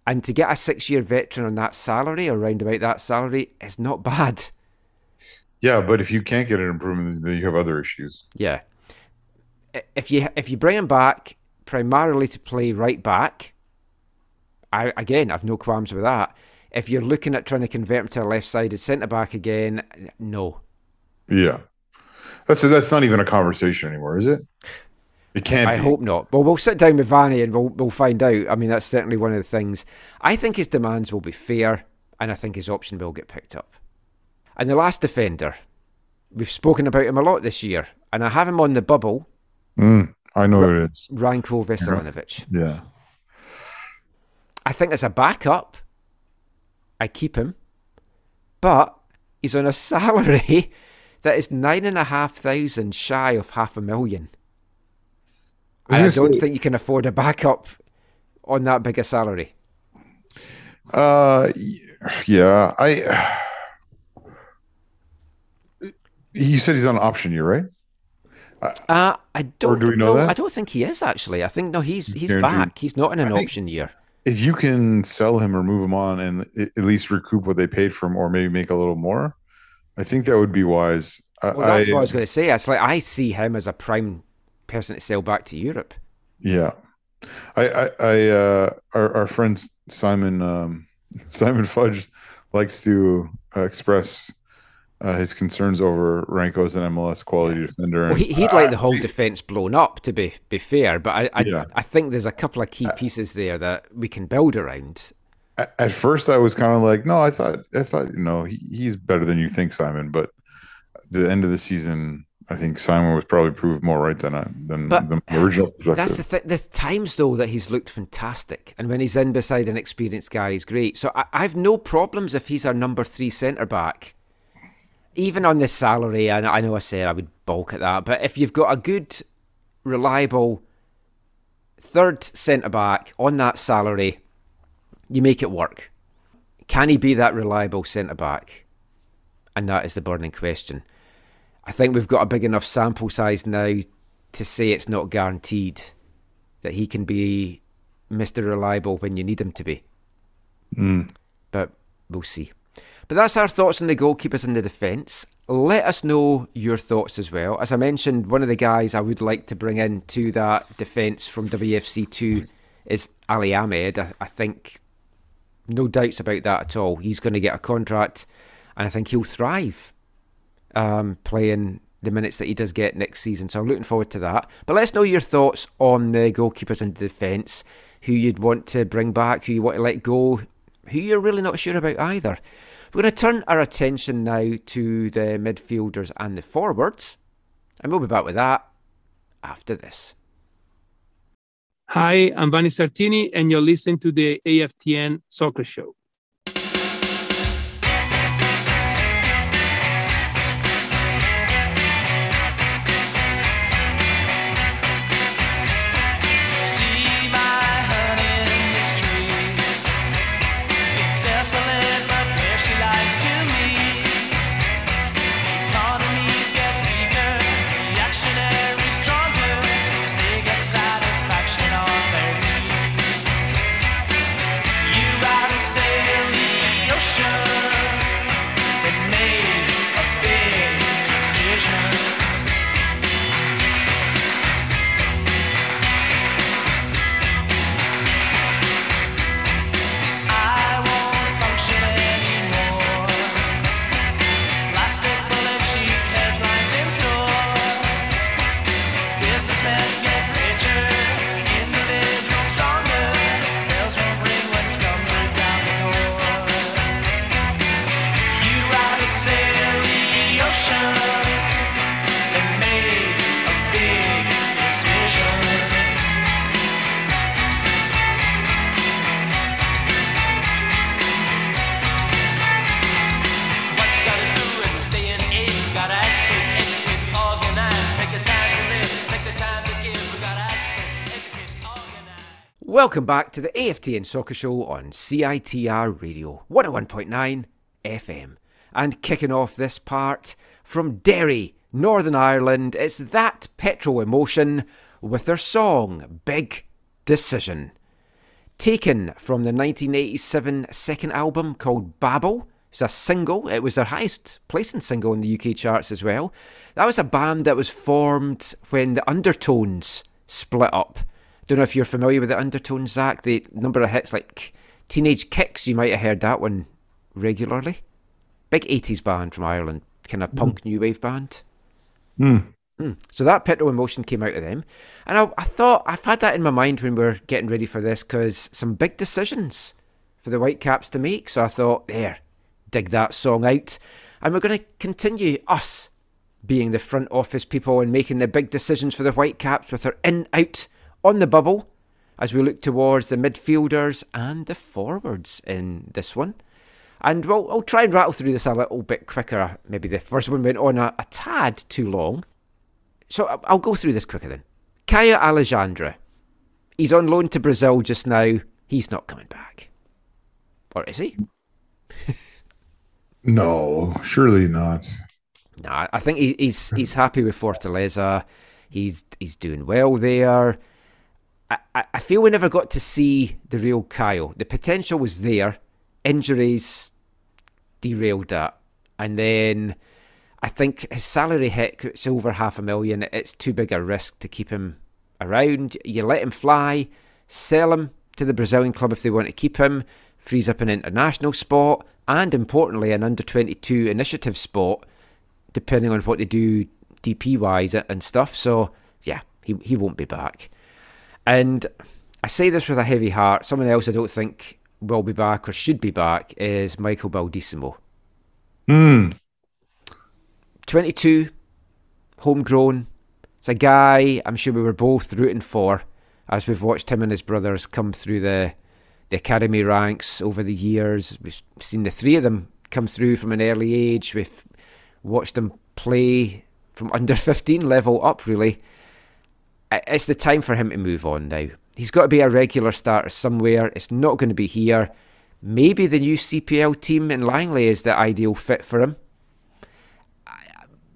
And to get a 6-year veteran on that salary, or round about that salary, is not bad. Yeah, but if you can't get an improvement, then you have other issues. Yeah. If you bring him back primarily to play right back, I've no qualms with that. If you're looking at trying to convert him to a left-sided centre-back again, no. Yeah. That's not even a conversation anymore, is it? It can't be. I hope not. Well, we'll sit down with Vanni and we'll find out. I mean, that's certainly one of the things. I think his demands will be fair, and I think his option will get picked up. And the last defender, we've spoken about him a lot this year, and I have him on the bubble. I know who it is. Ranko Veselinovic. Yeah. I think as a backup, I keep him, but he's on a salary that is $9,500 shy of $500,000. And I don't think you can afford a backup on that big a salary. You said he's on an option year, right? I don't know that. I don't think he is, actually. I think, no, he's back. He's not in an option year. If you can sell him or move him on and at least recoup what they paid for him, or maybe make a little more, I think that would be wise. Well, that's what I was going to say. It's like, I see him as a prime person to sell back to Europe. Yeah. Our friend Simon Fudge likes to express his concerns over Ranko as an MLS quality defender. Well, he'd like the whole defense blown up, to be fair, but I think there's a couple of key pieces there that we can build around. At first, I was kind of like, no, I thought, he's better than you think, Simon. But at the end of the season, I think Simon was probably proved more right than the original perspective. That's the thing. There's times though that he's looked fantastic, and when he's in beside an experienced guy, he's great. So I have no problems if he's our number 3 centre back. Even on this salary, and I know I said I would balk at that, but if you've got a good, reliable third centre-back on that salary, you make it work. Can he be that reliable centre-back? And that is the burning question. I think we've got a big enough sample size now to say it's not guaranteed that he can be Mr. Reliable when you need him to be. But we'll see. But that's our thoughts on the goalkeepers and the defence. Let us know your thoughts as well. As I mentioned, one of the guys I would like to bring in to that defence from WFC 2 is Ali Ahmed. I think no doubts about that at all. He's going to get a contract, and I think he'll thrive playing the minutes that he does get next season. So I'm looking forward to that. But let us know your thoughts on the goalkeepers and the defence, who you'd want to bring back, who you want to let go, who you're really not sure about either. We're going to turn our attention now to the midfielders and the forwards, and we'll be back with that after this. Hi, I'm Vanni Sartini, and you're listening to the AFTN Soccer Show. Welcome back to the AFTN Soccer Show on CITR Radio, 101.9 FM. And kicking off this part from Derry, Northern Ireland, it's That Petrol Emotion with their song, Big Decision. Taken from the 1987 second album called Babel. It's a single, it was their highest placing single in the UK charts as well. That was a band that was formed when the Undertones split up. Don't know if you're familiar with the Undertones, Zach. The number of hits like Teenage Kicks, you might have heard that one regularly. Big 80s band from Ireland, kind of punk new wave band. So That Petrol Emotion came out of them. And I thought, I've had that in my mind when we're getting ready for this, because some big decisions for the Whitecaps to make. So I thought, there, dig that song out. And we're going to continue us being the front office people and making the big decisions for the Whitecaps with our in-out on the bubble, as we look towards the midfielders and the forwards in this one. And I'll try and rattle through this a little bit quicker. Maybe the first one went on a tad too long. So I'll go through this quicker then. Caio Alexandre. He's on loan to Brazil just now. He's not coming back. Or is he? No, surely not. Nah, I think he's happy with Fortaleza. He's doing well there. I feel we never got to see the real Kyle. The potential was there. Injuries derailed that. And then I think his salary hit, it's over $500,000. It's too big a risk to keep him around. You let him fly, sell him to the Brazilian club if they want to keep him, frees up an international spot, and importantly an under-22 initiative spot, depending on what they do DP-wise and stuff. So, yeah, he won't be back. And I say this with a heavy heart. Someone else I don't think will be back or should be back is Michael Baldissimo. 22, homegrown. It's a guy I'm sure we were both rooting for as we've watched him and his brothers come through the academy ranks over the years. We've seen the three of them come through from an early age. We've watched them play from under 15 level up, really. It's the time for him to move on now. He's got to be a regular starter somewhere. It's not going to be here. Maybe the new CPL team in Langley is the ideal fit for him.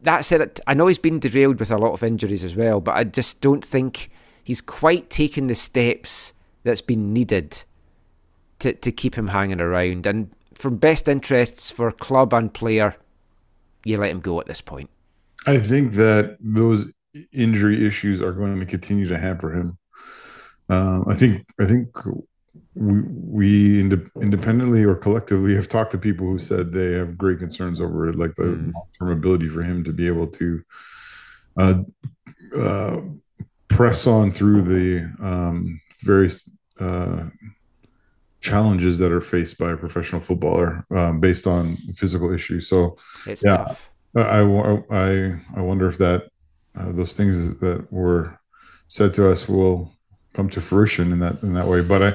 That said, I know he's been derailed with a lot of injuries as well, but I just don't think he's quite taken the steps that's been needed to keep him hanging around. And from best interests for club and player, you let him go at this point. I think that those injury issues are going to continue to hamper him. I think we independently or collectively have talked to people who said they have great concerns over it, like the long-term ability for him to be able to press on through the various challenges that are faced by a professional footballer based on physical issues. So it's tough. I wonder if that those things that were said to us will come to fruition in that way. But I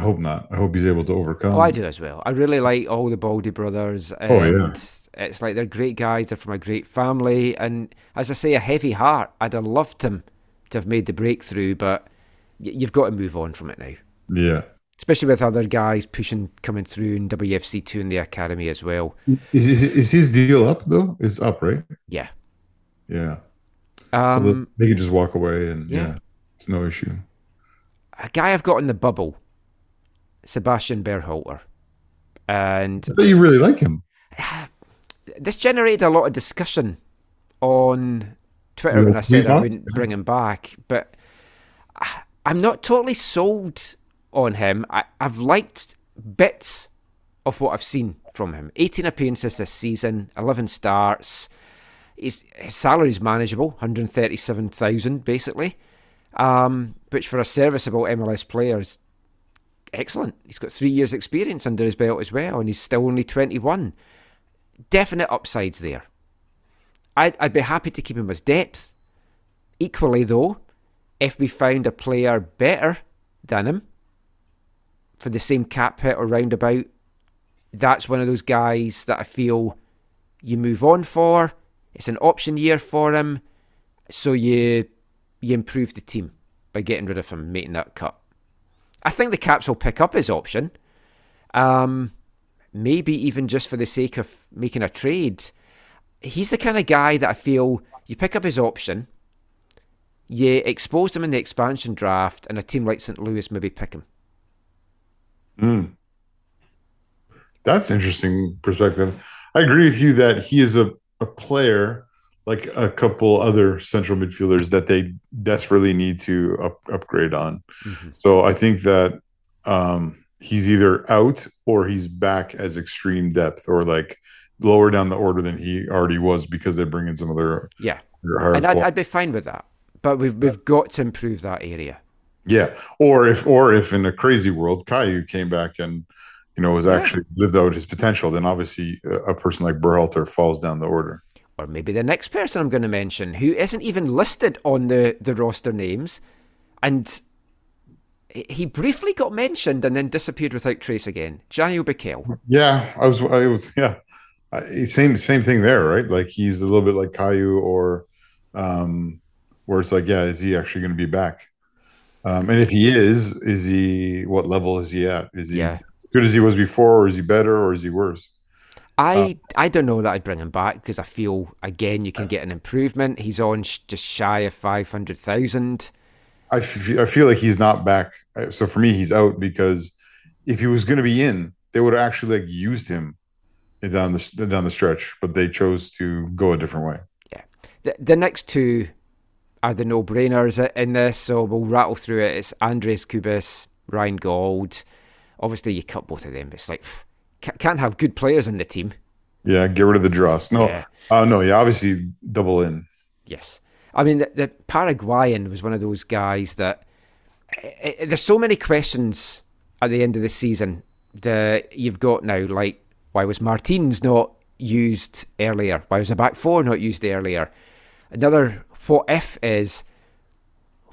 hope not. I hope he's able to overcome. Oh, I do as well. I really like all the Baldy brothers. And it's like they're great guys. They're from a great family, and as I say, a heavy heart. I'd have loved him to have made the breakthrough, but you've got to move on from it now. Yeah. Especially with other guys coming through in WFC 2 in the academy as well. Is his deal up though? It's up, right? Yeah. Yeah. So they can just walk away and it's no issue. A guy I've got in the bubble, Sebastian Berhalter. And I bet you really like him. This generated a lot of discussion on Twitter when I said I wouldn't bring him back, but I'm not totally sold on him. I've liked bits of what I've seen from him. 18 appearances this season, 11 starts. His salary's manageable, 137,000 basically, which for a serviceable MLS player is excellent. He's got 3 years experience under his belt as well, and he's still only 21. Definite upsides there. I'd be happy to keep him as depth. Equally though, if we found a player better than him for the same cap hit or roundabout, that's one of those guys that I feel you move on for. It's an option year for him, so you improve the team by getting rid of him, making that cut. I think the Caps will pick up his option, maybe even just for the sake of making a trade. He's the kind of guy that I feel you pick up his option, you expose him in the expansion draft, and a team like St. Louis maybe pick him. Mm. That's an interesting perspective. I agree with you that he is a player like a couple other central midfielders that they desperately need to upgrade on. Mm-hmm. So I think that he's either out or he's back as extreme depth or like lower down the order than he already was because they bring in some other higher and I'd be fine with that. But we've got to improve that area. Yeah, or if in a crazy world, Caillou came back and was actually lived out his potential, then obviously a person like Berhalter falls down the order. Or maybe the next person I'm going to mention, who isn't even listed on the roster names, and he briefly got mentioned and then disappeared without trace again. Janiel Bukel. Yeah, same thing there, right? Like he's a little bit like Caillou, or where it's like, is he actually going to be back? And if he is he? What level is he at? Is he as good as he was before, or is he better, or is he worse? I don't know that I'd bring him back because I feel again you can get an improvement. He's on just shy of 500,000. I feel like he's not back. So for me, he's out because if he was going to be in, they would have actually like used him down the stretch, but they chose to go a different way. Yeah, the next two are the no-brainers in this, so we'll rattle through it. It's Andres Kubis, Ryan Gauld. Obviously, you cut both of them. It's like, can't have good players in the team. Yeah, get rid of the dross. Obviously, double in. Yes. I mean, the Paraguayan was one of those guys that... there's so many questions at the end of the season that you've got now, like, why was Martins not used earlier? Why was the back four not used earlier? Another... what if is,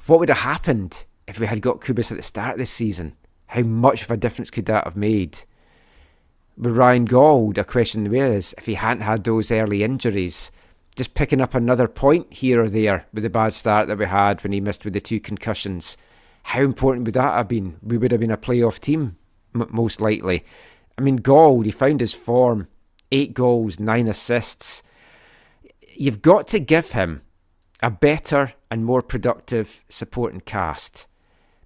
what would have happened if we had got Kubis at the start of the season? How much of a difference could that have made? With Ryan Gauld, a question there is, if he hadn't had those early injuries, just picking up another point here or there with the bad start that we had when he missed with the two concussions, how important would that have been? We would have been a playoff team, most likely. I mean, Gauld, he found his form, 8 goals, 9 assists. You've got to give him a better and more productive supporting cast,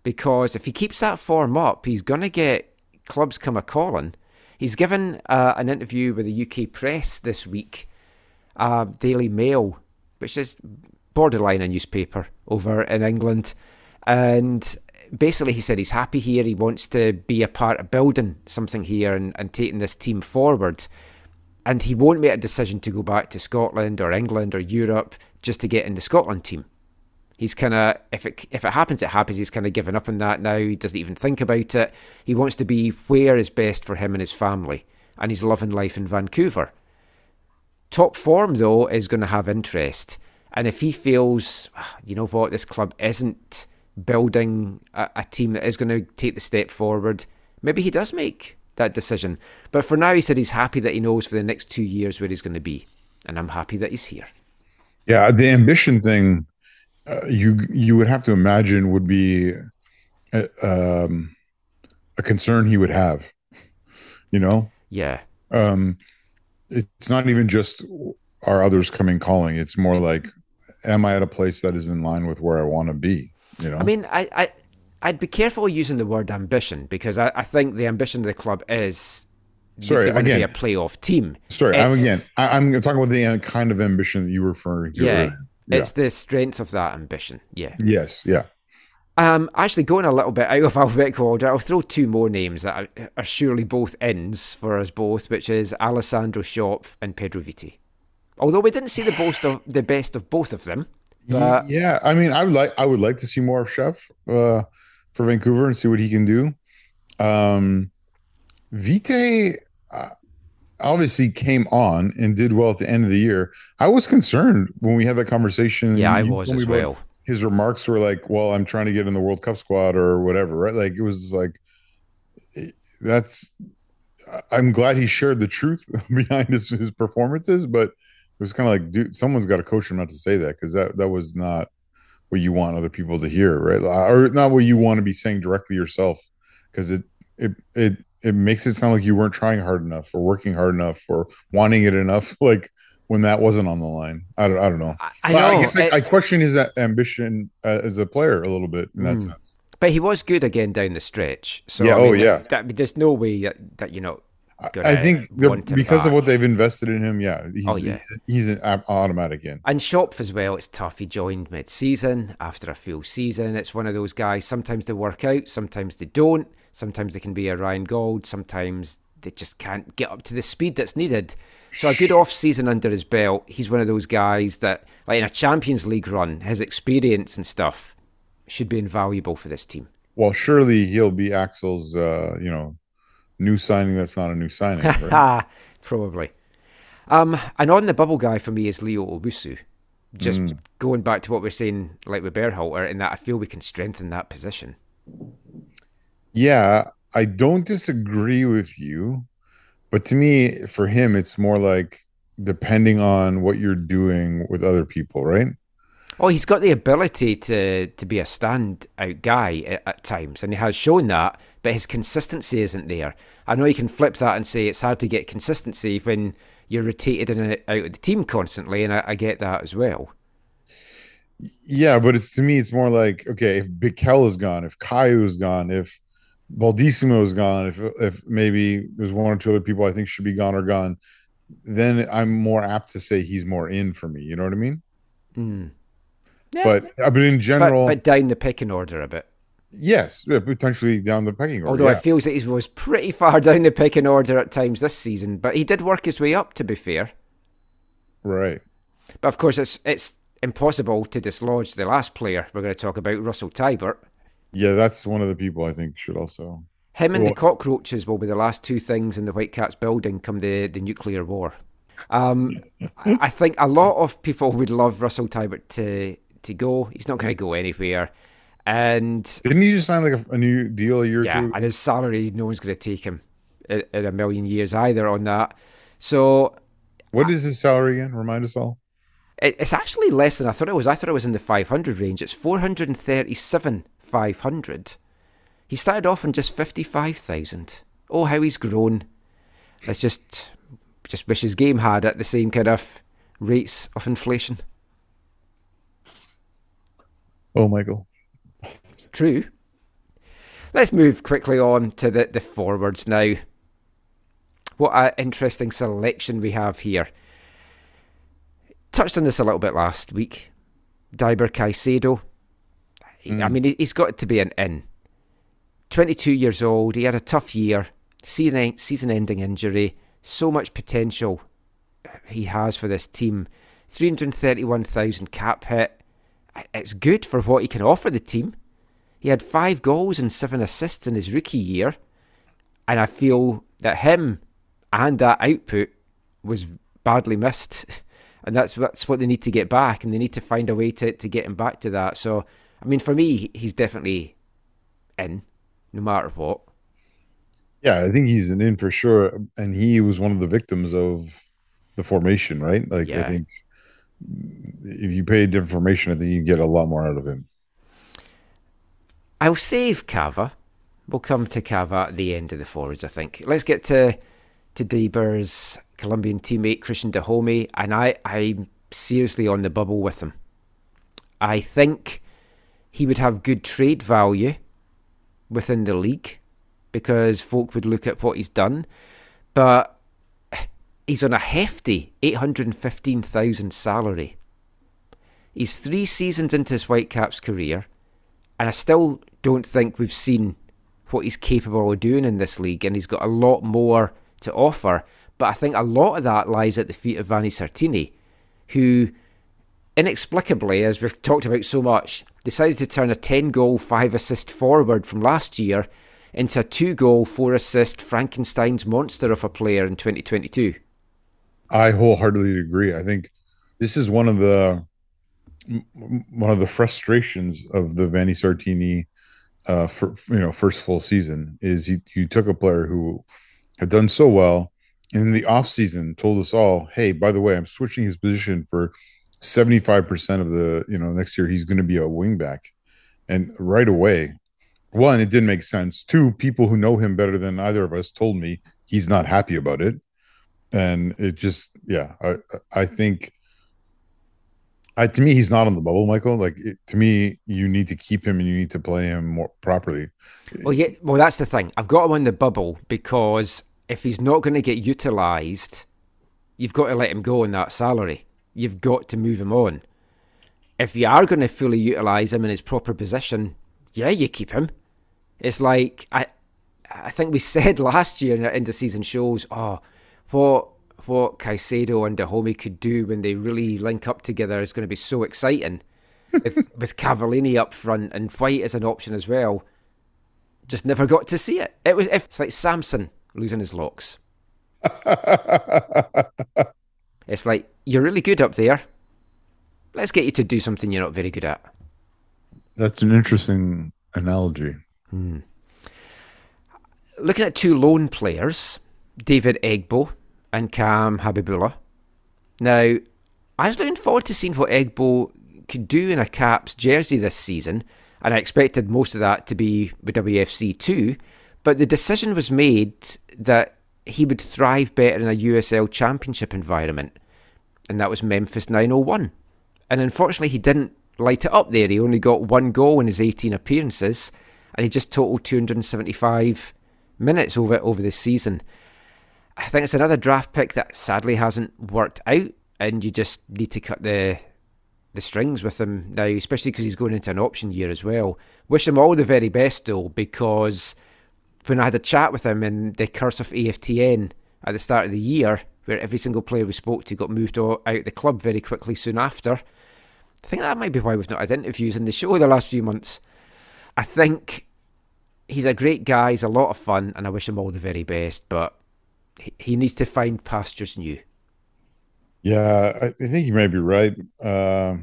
because if he keeps that form up, he's going to get clubs come a-calling. He's given an interview with the UK press this week, Daily Mail, which is borderline a newspaper over in England, and basically he said he's happy here, he wants to be a part of building something here and taking this team forward, and he won't make a decision to go back to Scotland or England or Europe just to get in the Scotland team. He's kind of, if it happens, it happens. He's kind of given up on that now. He doesn't even think about it. He wants to be where is best for him and his family, and he's loving life in Vancouver. Top form, though, is going to have interest. And if he feels, you know what, this club isn't building a team that is going to take the step forward, maybe he does make that decision. But for now, he said he's happy that he knows for the next 2 years where he's going to be. And I'm happy that he's here. Yeah, the ambition thing, you would have to imagine would be a concern he would have, you know? Yeah. It's not even just are others coming calling. It's more like, am I at a place that is in line with where I want to be? You know? I mean, I'd be careful using the word ambition, because I think the ambition of the club is to be a playoff team. I'm talking about the kind of ambition that you were referring to. Yeah, yeah. It's the strength of that ambition. Yeah. Yes, yeah. Actually, going a little bit out of alphabetical order, I'll throw two more names that are surely both ins for us both, which is Alessandro Schopf and Pedro Viti. Although we didn't see the best of both of them. But... Yeah, I mean, I would like to see more of Schopf for Vancouver and see what he can do. Vitae obviously came on and did well at the end of the year. I was concerned when we had that conversation. Yeah, I was as well. His remarks were like, well, I'm trying to get in the World Cup squad or whatever, right? Like, it was like, I'm glad he shared the truth behind his performances, but it was kind of like, dude, someone's got to coach him not to say that, because that was not what you want other people to hear, right? Or not what you want to be saying directly yourself, because it makes it sound like you weren't trying hard enough or working hard enough or wanting it enough, like when that wasn't on the line. I don't know. I guess I question his ambition as a player a little bit in that sense. But he was good again down the stretch. So yeah, there's no way that you're not going to I think because of what they've invested in him, yeah, he's an automatic in. And Schopf as well, it's tough. He joined mid-season after a full season. It's one of those guys, sometimes they work out, sometimes they don't. Sometimes they can be a Ryan Gauld. Sometimes they just can't get up to the speed that's needed. So a good off-season under his belt, he's one of those guys that, like in a Champions League run, his experience and stuff should be invaluable for this team. Well, surely he'll be Axel's, new signing that's not a new signing, right? Probably. And on the bubble guy for me is Leo Obusu. Just going back to what we're saying, like with Berhalter, in that I feel we can strengthen that position. Yeah, I don't disagree with you, but to me, for him, it's more like depending on what you're doing with other people, right? Oh, he's got the ability to be a standout guy at times, and he has shown that, but his consistency isn't there. I know you can flip that and say it's hard to get consistency when you're rotated in and out of the team constantly, and I get that as well. Yeah, but to me, it's more like, okay, if Bikel is gone, if Caio is gone, if Baldissimo is gone, if maybe there's one or two other people I think should be gone, then I'm more apt to say he's more in for me. You know what I mean? Mm. Yeah. But in general... But down the pecking order a bit. Yes, potentially down the pecking order. Although it feels that he was pretty far down the pecking order at times this season, but he did work his way up, to be fair. Right. But of course, it's impossible to dislodge the last player we're going to talk about, Russell Tybert. Yeah, that's one of the people I think should also... Him and the cockroaches will be the last two things in the Whitecaps building come the nuclear war. I think a lot of people would love Russell Tybert to go. He's not going to go anywhere. And didn't he just sign like a new deal a year or two? Yeah, and his salary, no one's going to take him in a million years either on that. So... What is his salary again? Remind us all. It's actually less than I thought it was. I thought it was in the 500 range. It's 437 500. He started off on just 55,000. Oh, how he's grown. Let's just wish his game had at the same kind of rates of inflation. Oh, Michael. It's true. Let's move quickly on to the forwards now. What an interesting selection we have here. Touched on this a little bit last week. Diber Caicedo. I mean, he's got to be an in. 22 years old, he had a tough year, season-ending injury, so much potential he has for this team. 331,000 cap hit. It's good for what he can offer the team. He had 5 goals and 7 assists in his rookie year, and I feel that him and that output was badly missed and that's what they need to get back, and they need to find a way to get him back to that. So, I mean, for me, he's definitely in, no matter what. Yeah, I think he's an in for sure, and he was one of the victims of the formation, right? Like, yeah. I think if you pay a different formation, I think you get a lot more out of him. I'll save Cava. We'll come to Cava at the end of the forwards, I think. Let's get to Deber's Colombian teammate, Christian Dahomey, and I'm seriously on the bubble with him. I think he would have good trade value within the league because folk would look at what he's done, but he's on a hefty $815,000 salary. He's 3 seasons into his Whitecaps career, and I still don't think we've seen what he's capable of doing in this league, and he's got a lot more to offer. But I think a lot of that lies at the feet of Vanni Sartini, who inexplicably, as we've talked about so much, decided to turn a 10-goal, 5-assist forward from last year into a 2-goal, 4-assist Frankenstein's monster of a player in 2022. I wholeheartedly agree. I think this is one of the frustrations of the Vanni Sartini first full season is you took a player who had done so well, and in the off season told us all, hey, by the way, I'm switching his position for 75% of the next year he's going to be a wingback, and right away, one, it didn't make sense. Two, people who know him better than either of us told me he's not happy about it, and it just I think to me, he's not on the bubble, Michael. Like, to me, you need to keep him and you need to play him more properly. Well, yeah. Well, that's the thing. I've got him on the bubble because if he's not going to get utilised, you've got to let him go on that salary. You've got to move him on. If you are going to fully utilise him in his proper position, yeah, you keep him. It's like, I think we said last year in our end-of-season shows, what Caicedo and Dahomey could do when they really link up together is going to be so exciting with Cavallini up front and White as an option as well. Just never got to see it. It's like Samson losing his locks. It's like, you're really good up there. Let's get you to do something you're not very good at. That's an interesting analogy. Looking at 2 lone players, David Egbo and Cam Habibullah. Now, I was looking forward to seeing what Egbo could do in a Caps jersey this season, and I expected most of that to be with WFC 2, but the decision was made that he would thrive better in a USL Championship environment, and that was Memphis 901. And unfortunately, he didn't light it up there. He only got 1 goal in his 18 appearances, and he just totaled 275 minutes over the season. I think it's another draft pick that sadly hasn't worked out, and you just need to cut the strings with him now, especially because he's going into an option year as well. Wish him all the very best, though, because when I had a chat with him in the curse of AFTN at the start of the year, where every single player we spoke to got moved out of the club very quickly soon after, I think that might be why we've not had interviews in the show the last few months. I think he's a great guy, he's a lot of fun, and I wish him all the very best, but he needs to find pastures new. Yeah, I think you may be right. Because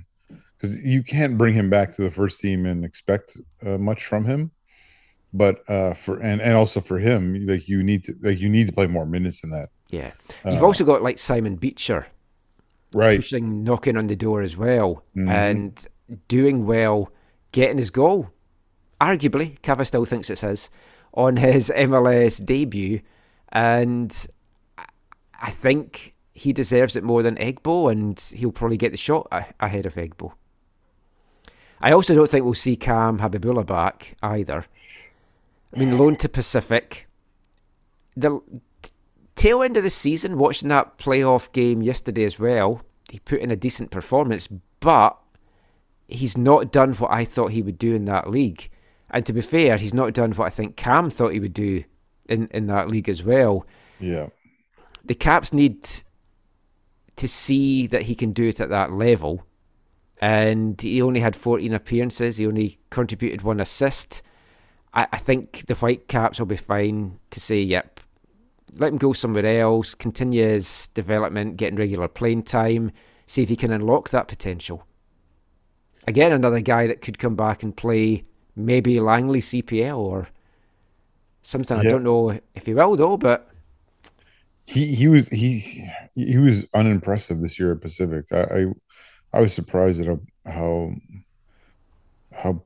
you can't bring him back to the first team and expect much from him. But also for him, like, you need to play more minutes in that. Yeah, you've also got like Simon Beecher, right? Knocking on the door as well, and doing well, getting his goal. Arguably, Cava still thinks it's his on his MLS debut. And I think he deserves it more than Egbo, and he'll probably get the shot ahead of Egbo. I also don't think we'll see Cam Habibullah back either. I mean, loan to Pacific. The tail end of the season, watching that playoff game yesterday as well, he put in a decent performance, but he's not done what I thought he would do in that league. And to be fair, he's not done what I think Cam thought he would do in that league as well. Yeah. The Caps need to see that he can do it at that level. And he only had 14 appearances. He only contributed 1 assist. I think the Whitecaps will be fine to say, yep, let him go somewhere else, continue his development, getting regular playing time, see if he can unlock that potential. Again, another guy that could come back and play maybe Langley CPL or something. Yeah. I don't know if he will though, but he was unimpressive this year at Pacific. I was surprised at how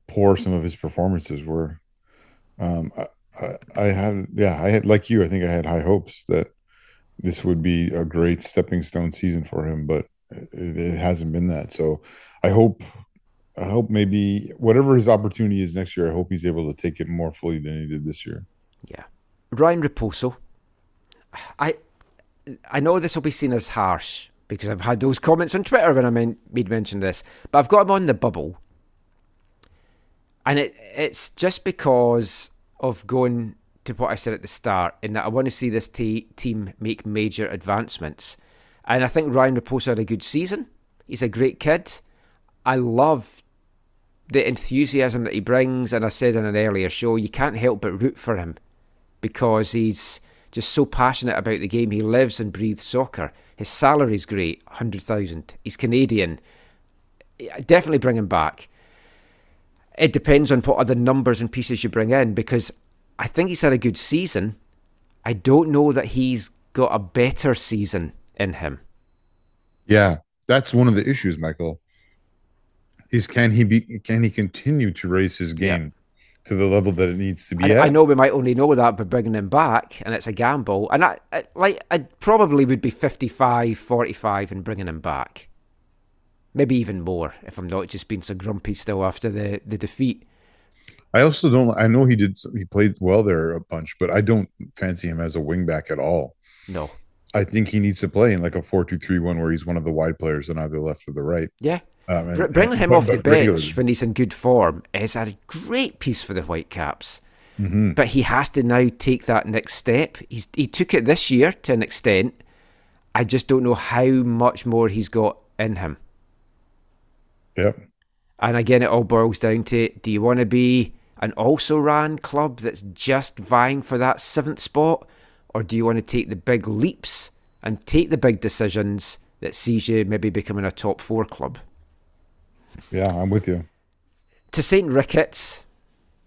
poor some of his performances were. I had like you. I think I had high hopes that this would be a great stepping stone season for him, but it hasn't been that. So I hope maybe whatever his opportunity is next year, I hope he's able to take it more fully than he did this year. Yeah, Ryan Raposo. I know this will be seen as harsh because I've had those comments on Twitter when I made mention this, but I've got him on the bubble, and it's just because of going to what I said at the start, in that I want to see this team make major advancements, and I think Ryan Raposo had a good season. He's a great kid. I love the enthusiasm that he brings, and I said in an earlier show, you can't help but root for him because he's just so passionate about the game. He lives and breathes soccer. His salary's great, 100,000. He's Canadian. Definitely bring him back. It depends on what other numbers and pieces you bring in, because I think he's had a good season. I don't know that he's got a better season in him. Yeah, that's one of the issues, Michael. Is can he continue to raise his game to the level that it needs to be at? I know we might only know that by bringing him back, and it's a gamble. And I probably would be 55, 45 and bringing him back. Maybe even more, if I'm not just being so grumpy still after the defeat. I also don't. I know he played well there a bunch, but I don't fancy him as a wing back at all. No, I think he needs to play in like a 4-2-3-1 where he's one of the wide players on either left or the right. Yeah, bringing him off the bench when he's in good form is a great piece for the Whitecaps. Mm-hmm. But he has to now take that next step. He took it this year to an extent. I just don't know how much more he's got in him. Yep. And again, it all boils down to, do you want to be an also-ran club that's just vying for that 7th spot, or do you want to take the big leaps and take the big decisions that sees you maybe becoming a top 4 club? Yeah, I'm with you. To St. Ricketts,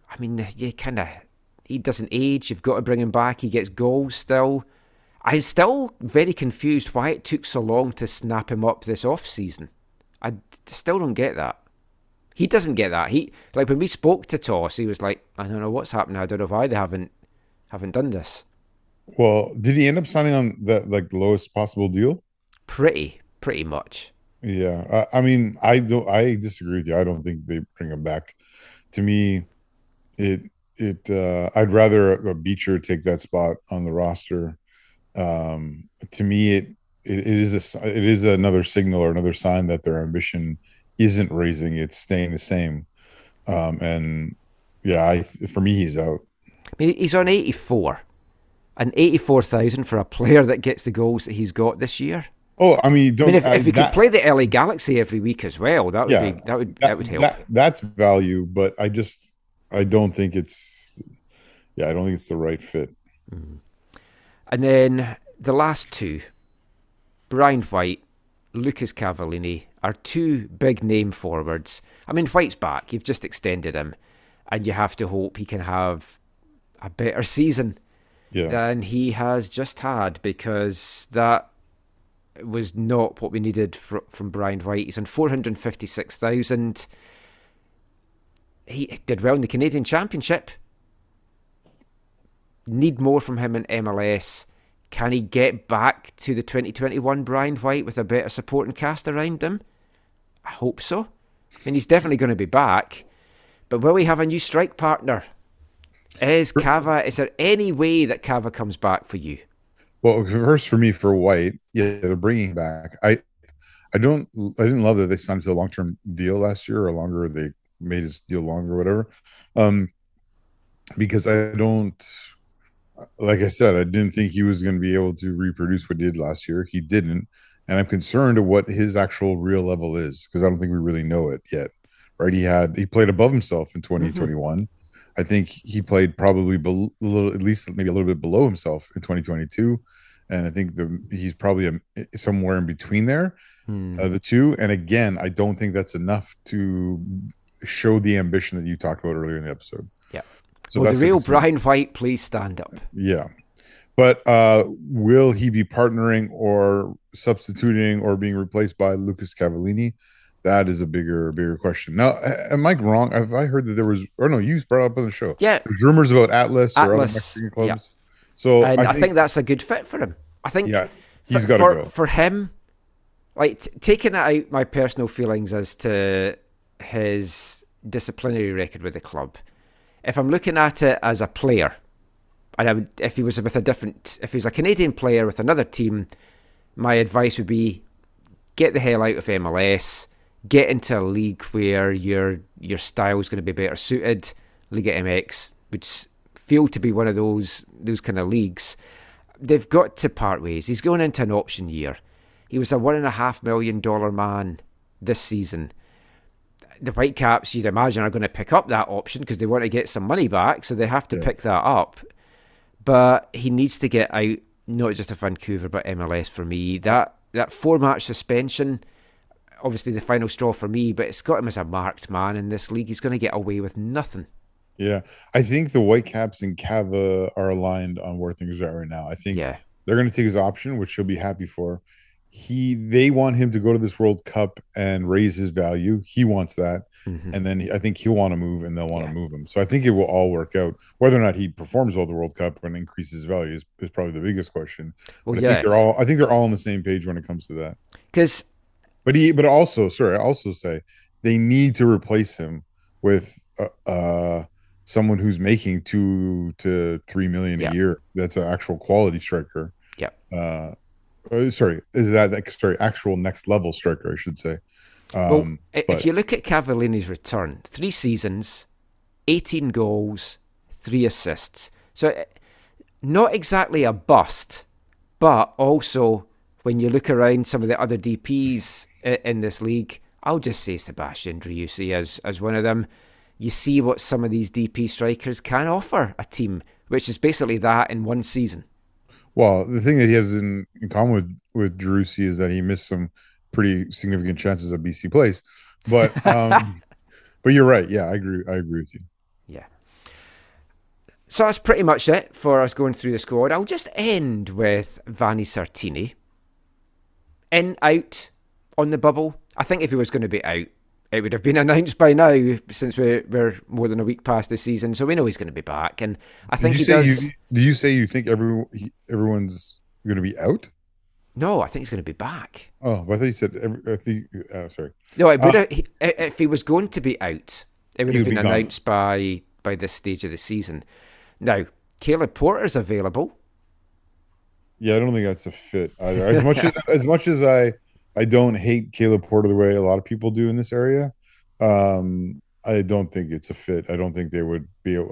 I mean, he doesn't age. You've got to bring him back. He gets goals still. I'm still very confused why it took so long to snap him up this off-season. I still don't get that. He doesn't get that. He, like, when we spoke to Toss, he was like, I don't know what's happening. I don't know why they haven't done this. Well, did he end up signing on that, like, lowest possible deal? Pretty much. Yeah, I mean, I disagree with you. I don't think they bring him back. To me, I'd rather a Beecher take that spot on the roster. To me, it is another signal or another sign that their ambition isn't raising; it's staying the same. For me, he's out. I mean, he's on 84, and 84,000 for a player that gets the goals that he's got this year. Oh, I mean, if we could play the LA Galaxy every week as well, that would help. That's value, but I don't think it's the right fit. Mm-hmm. And then the last two. Brian White, Lucas Cavallini are two big name forwards. I mean, White's back. You've just extended him, and you have to hope he can have a better season than he has just had, because that was not what we needed from Brian White. He's on 456,000. He did well in the Canadian Championship. Need more from him in MLS. Can he get back to the 2021 Brian White with a better supporting cast around him? I hope so. I mean, he's definitely going to be back. But will we have a new strike partner? Is there any way that Cava comes back for you? Well, first for me, for White, they're bringing him back. I didn't love that they signed to a long-term deal last year, or longer. They made his deal longer, or whatever. Because I don't. Like I said, I didn't think he was going to be able to reproduce what he did last year. He didn't. And I'm concerned at what his actual real level is, because I don't think we really know it yet. Right. He played above himself in 2021. Mm-hmm. I think he played probably at least maybe a little bit below himself in 2022. And I think he's probably somewhere in between there, the two. And again, I don't think that's enough to show the ambition that you talked about earlier in the episode. Yeah. So that's the real Brian White, please stand up. Yeah. But will he be partnering or substituting or being replaced by Lucas Cavallini? That is a bigger question. Now, am I wrong? Have I heard that there was, or no, you brought up on the show. Yeah. There's rumors about Atlas or other Mexican clubs. Yeah. So and I think that's a good fit for him. I think he's got to go. For him, like taking out my personal feelings as to his disciplinary record with the club, if I'm looking at it as a player, and if he's a Canadian player with another team, my advice would be get the hell out of MLS, get into a league where your style is going to be better suited. Liga MX, which feel to be one of those kind of leagues. They've got to part ways. He's going into an option year. He was a $1.5 million man this season. The Whitecaps, you'd imagine, are going to pick up that option because they want to get some money back, so they have to pick that up. But he needs to get out, not just of Vancouver, but MLS for me. That 4-match suspension, obviously the final straw for me, but it's got him as a marked man in this league. He's going to get away with nothing. Yeah, I think the Whitecaps and Cava are aligned on where things are right now. I think they're going to take his option, which he'll be happy for. They want him to go to this World Cup and raise his value. He wants that. Mm-hmm. And then I think he'll want to move and they'll want to move him. So I think it will all work out. Whether or not he performs well at the World Cup and increases his value is probably the biggest question. Well, but I think they're all on the same page when it comes to that. But I also say they need to replace him with someone who's making $2 to $3 million a year. That's an actual quality striker. Yeah. Actual next level striker, I should say. If you look at Cavallini's return, 3 seasons, 18 goals, 3 assists. So not exactly a bust, but also when you look around some of the other DPs in this league, I'll just say Sebastian Driussi as one of them. You see what some of these DP strikers can offer a team, which is basically that in one season. Well, the thing that he has in common with Driussi is that he missed some pretty significant chances at BC Place. But but you're right. Yeah, I agree with you. Yeah. So that's pretty much it for us going through the squad. I'll just end with Vanni Sartini. In, out, on the bubble. I think if he was going to be out, it would have been announced by now, since we're more than a week past the season, so we know he's going to be back. And I think he does. Do you say you think everyone's going to be out? No, I think he's going to be back. Oh, I thought you said. Sorry. No, it would have, if he was going to be out, it would have been announced by this stage of the season. Now, Caleb Porter's available. Yeah, I don't think that's a fit either. As much as I don't hate Caleb Porter the way a lot of people do in this area. I don't think it's a fit. I don't think they would be able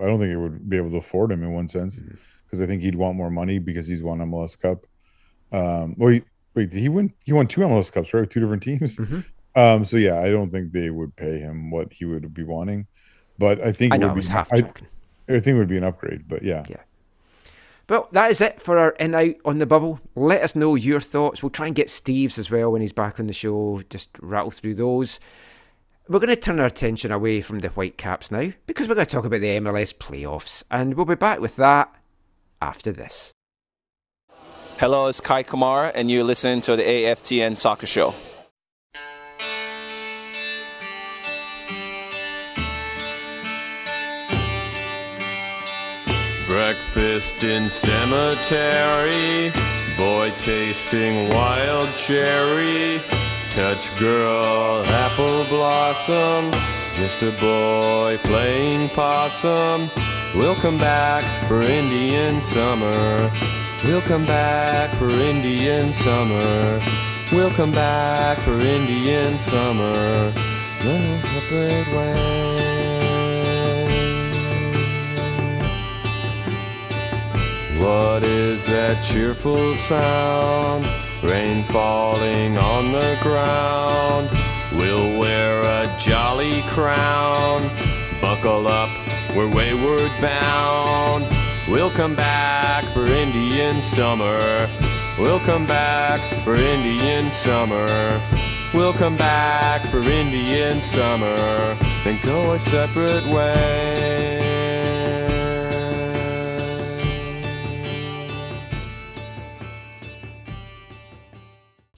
to afford him in one sense, because I think he'd want more money because he's won MLS Cup. He won 2 MLS Cups, right? With 2 different teams. Mm-hmm. I don't think they would pay him what he would be wanting. But I think it would be an upgrade. But yeah. Well, that is it for our In-Out on the Bubble. Let us know your thoughts. We'll try and get Steve's as well when he's back on the show. Just rattle through those. We're going to turn our attention away from the Whitecaps now, because we're going to talk about the MLS playoffs. And we'll be back with that after this. Hello, it's Kai Kamara, and you're listening to the AFTN Soccer Show. Breakfast in cemetery, boy tasting wild cherry, touch girl apple blossom, just a boy playing possum. We'll come back for Indian summer. We'll come back for Indian summer. We'll come back for Indian summer. Love the bird way. What is that cheerful sound? Rain falling on the ground. We'll wear a jolly crown. Buckle up, we're wayward bound. We'll come back for Indian summer. We'll come back for Indian summer. We'll come back for Indian summer, then go our separate ways.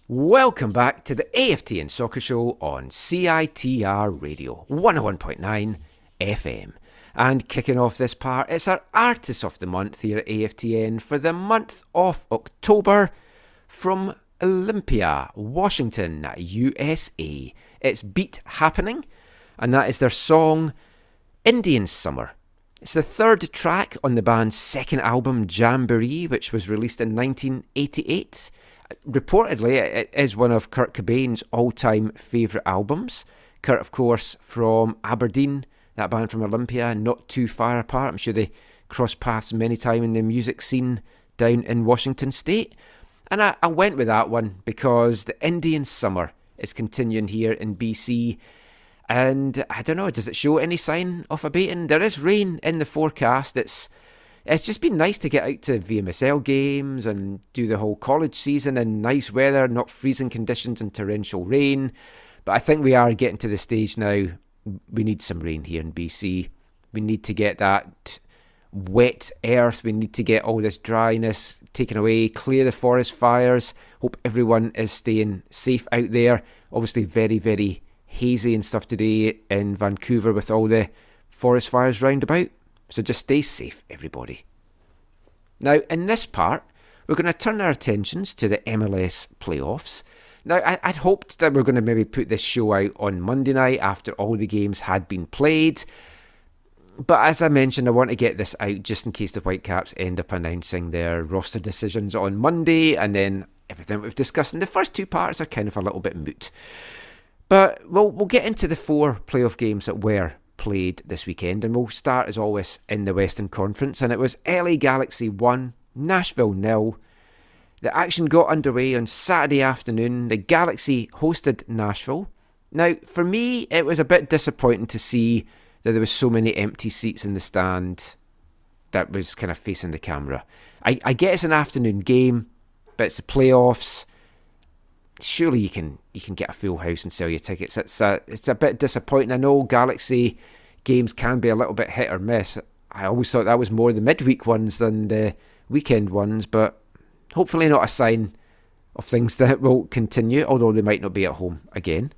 Welcome back to the AFTN Soccer Show on CITR Radio 101.9 FM. And kicking off this part, it's our Artist of the Month here at AFTN for the month of October from Olympia, Washington, USA. It's Beat Happening, and that is their song Indian Summer. It's the third track on the band's second album, Jamboree, which was released in 1988. Reportedly, it is one of Kurt Cobain's all-time favourite albums. Kurt, of course, from Aberdeen, that band from Olympia, not too far apart. I'm sure they crossed paths many times in the music scene down in Washington State. And I went with that one because the Indian summer is continuing here in BC. And I don't know, does it show any sign of abating? There is rain in the forecast. It's just been nice to get out to VMSL games and do the whole college season in nice weather, not freezing conditions and torrential rain. But I think we are getting to the stage now. We need some rain here in BC. We need to get that wet earth, we need to get all this dryness taken away, clear the forest fires. Hope everyone is staying safe out there. Obviously very, very hazy and stuff today in Vancouver with all the forest fires round about. So just stay safe, everybody. Now, in this part, we're going to turn our attentions to the MLS playoffs. Now, I'd hoped that we're going to maybe put this show out on Monday night after all the games had been played. But as I mentioned, I want to get this out just in case the Whitecaps end up announcing their roster decisions on Monday, and then everything we've discussed in the first two parts are kind of a little bit moot. But we'll get into the four playoff games that were played this weekend, and we'll start as always in the Western Conference, and it was LA Galaxy 1, Nashville 0. The action got underway on Saturday afternoon. The Galaxy hosted Nashville. Now, for me, it was a bit disappointing to see that there was so many empty seats in the stand that was kind of facing the camera. I get it's an afternoon game, but it's the playoffs. Surely you can get a full house and sell your tickets. It's a bit disappointing. I know Galaxy games can be a little bit hit or miss. I always thought that was more the midweek ones than the weekend ones, but hopefully not a sign of things that will continue, although they might not be at home again.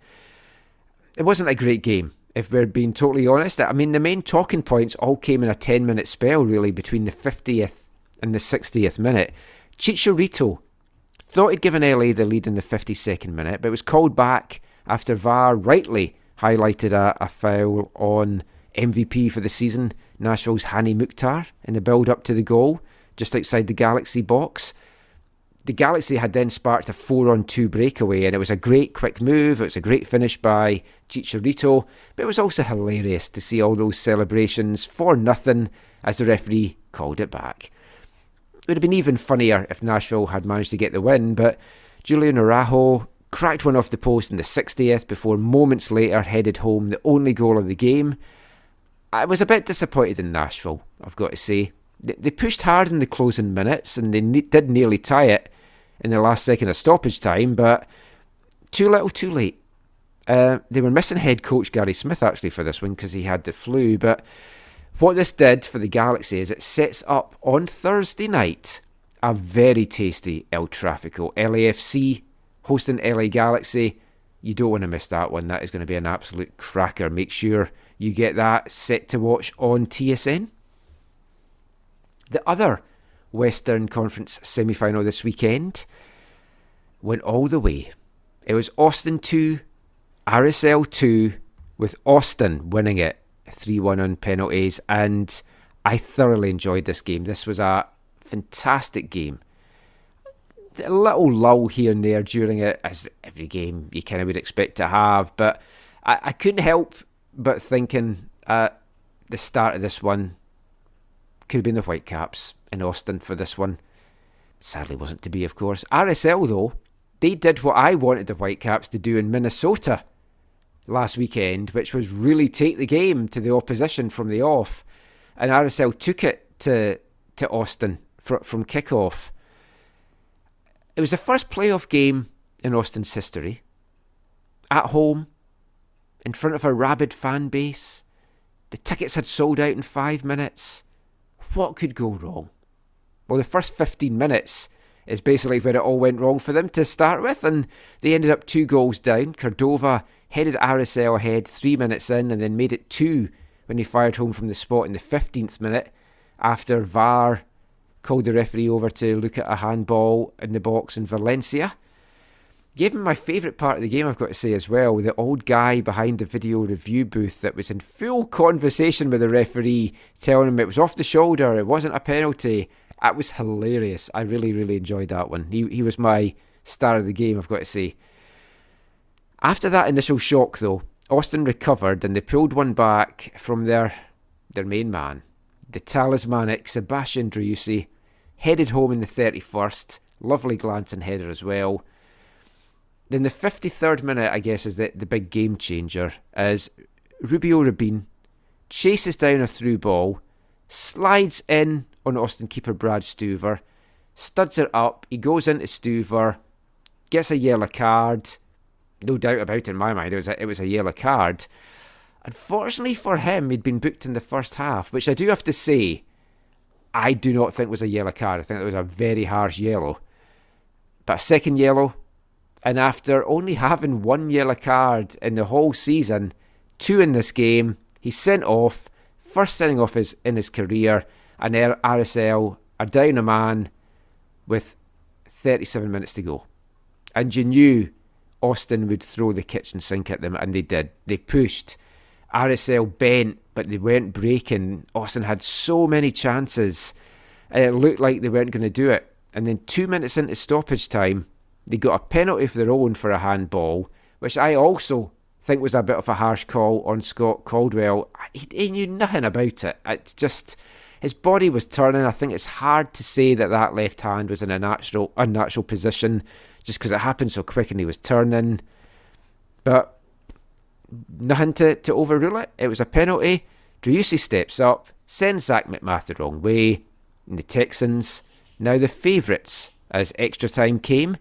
It wasn't a great game, if we're being totally honest. I mean, the main talking points all came in a 10-minute spell, really, between the 50th and the 60th minute. Chicharito thought he'd given LA the lead in the 52nd minute, but was called back after VAR rightly highlighted a foul on MVP for the season, Nashville's Hani Mukhtar, in the build-up to the goal, just outside the Galaxy box. The Galaxy had then sparked a 4-on-2 breakaway, and it was a great quick move. It was a great finish by Chicharito, but it was also hilarious to see all those celebrations for nothing as the referee called it back. It would have been even funnier if Nashville had managed to get the win, but Julian Araujo cracked one off the post in the 60th before moments later headed home the only goal of the game. I was a bit disappointed in Nashville, I've got to say. They pushed hard in the closing minutes, and they did nearly tie it in the last second of stoppage time, but too little, too late. They were missing head coach Gary Smith, actually, for this one because he had the flu, but what this did for the Galaxy is it sets up on Thursday night a very tasty El Trafico. LAFC hosting LA Galaxy. You don't want to miss that one. That is going to be an absolute cracker. Make sure you get that set to watch on TSN. The other Western Conference semi-final this weekend went all the way. It was Austin 2, RSL 2, with Austin winning it 3-1 on penalties, and I thoroughly enjoyed this game. This was a fantastic game. A little lull here and there during it, as every game you kind of would expect to have, but I couldn't help but thinking at the start of this one, could have been the Whitecaps in Austin for this one. Sadly wasn't to be, of course. RSL, though, they did what I wanted the Whitecaps to do in Minnesota last weekend, which was really take the game to the opposition from the off. And RSL took it to Austin from kickoff. It was the first playoff game in Austin's history. At home, in front of a rabid fan base. The tickets had sold out in 5 minutes. What could go wrong? Well, the first 15 minutes is basically where it all went wrong for them to start with, and they ended up 2 goals down. Cordova headed RSL ahead 3 minutes in and then made it 2 when he fired home from the spot in the 15th minute after VAR called the referee over to look at a handball in the box in Valencia. Gave him my favourite part of the game, I've got to say as well, the old guy behind the video review booth that was in full conversation with the referee, telling him it was off the shoulder, it wasn't a penalty. That was hilarious. I really, really enjoyed that one. He was my star of the game, I've got to say. After that initial shock, though, Austin recovered and they pulled one back from their main man. The talismanic Sebastian Driussi headed home in the 31st. Lovely glancing header as well. Then the 53rd minute, I guess, is the big game changer, as Rubio Rabin chases down a through ball, slides in on Austin keeper Brad Stuver, studs it up, he goes into Stuver, gets a yellow card. No doubt about it in my mind, it was a yellow card. Unfortunately for him, he'd been booked in the first half, which I do have to say, I do not think was a yellow card. I think it was a very harsh yellow. But a second yellow, and after only having 1 yellow card in the whole season, 2 in this game, he's sent off, first sending off in his career, and RSL are down a man with 37 minutes to go. And you knew Austin would throw the kitchen sink at them, and they did. They pushed. RSL bent, but they weren't breaking. Austin had so many chances, and it looked like they weren't going to do it. And then 2 minutes into stoppage time, they got a penalty of their own for a handball, which I also think was a bit of a harsh call on Scott Caldwell. He knew nothing about it. It's just, his body was turning. I think it's hard to say that left hand was in a unnatural position, just because it happened so quick and he was turning. But nothing to overrule it. It was a penalty. Driussi steps up, sends Zach McMath the wrong way, and the Texans, now the favourites, as extra time came.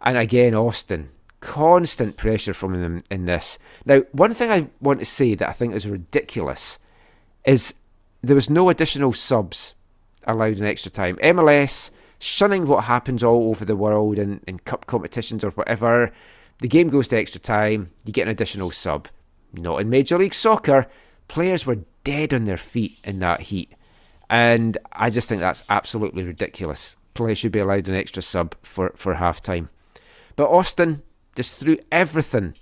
And again, Austin, constant pressure from them in this. Now, one thing I want to say that I think is ridiculous is there was no additional subs allowed in extra time. MLS, shunning what happens all over the world in cup competitions or whatever, the game goes to extra time, you get an additional sub. Not in Major League Soccer. Players were dead on their feet in that heat. And I just think that's absolutely ridiculous. Players should be allowed an extra sub for half-time. But Austin just threw everything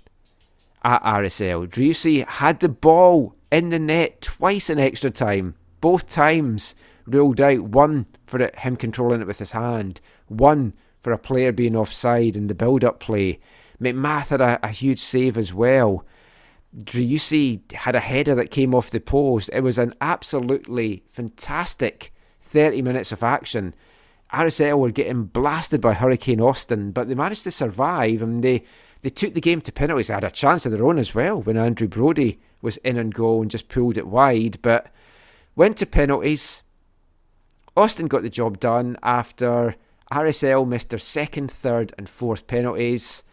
at RSL. Driussi had the ball in the net twice in extra time. Both times ruled out. One for him controlling it with his hand. One for a player being offside in the build-up play. McMath had a huge save as well. Driussi had a header that came off the post. It was an absolutely fantastic 30 minutes of action. RSL were getting blasted by Hurricane Austin, but they managed to survive, and they took the game to penalties. They had a chance of their own as well when Andrew Brodie was in on goal and just pulled it wide, but went to penalties. Austin got the job done after RSL missed their second, third and fourth penalties.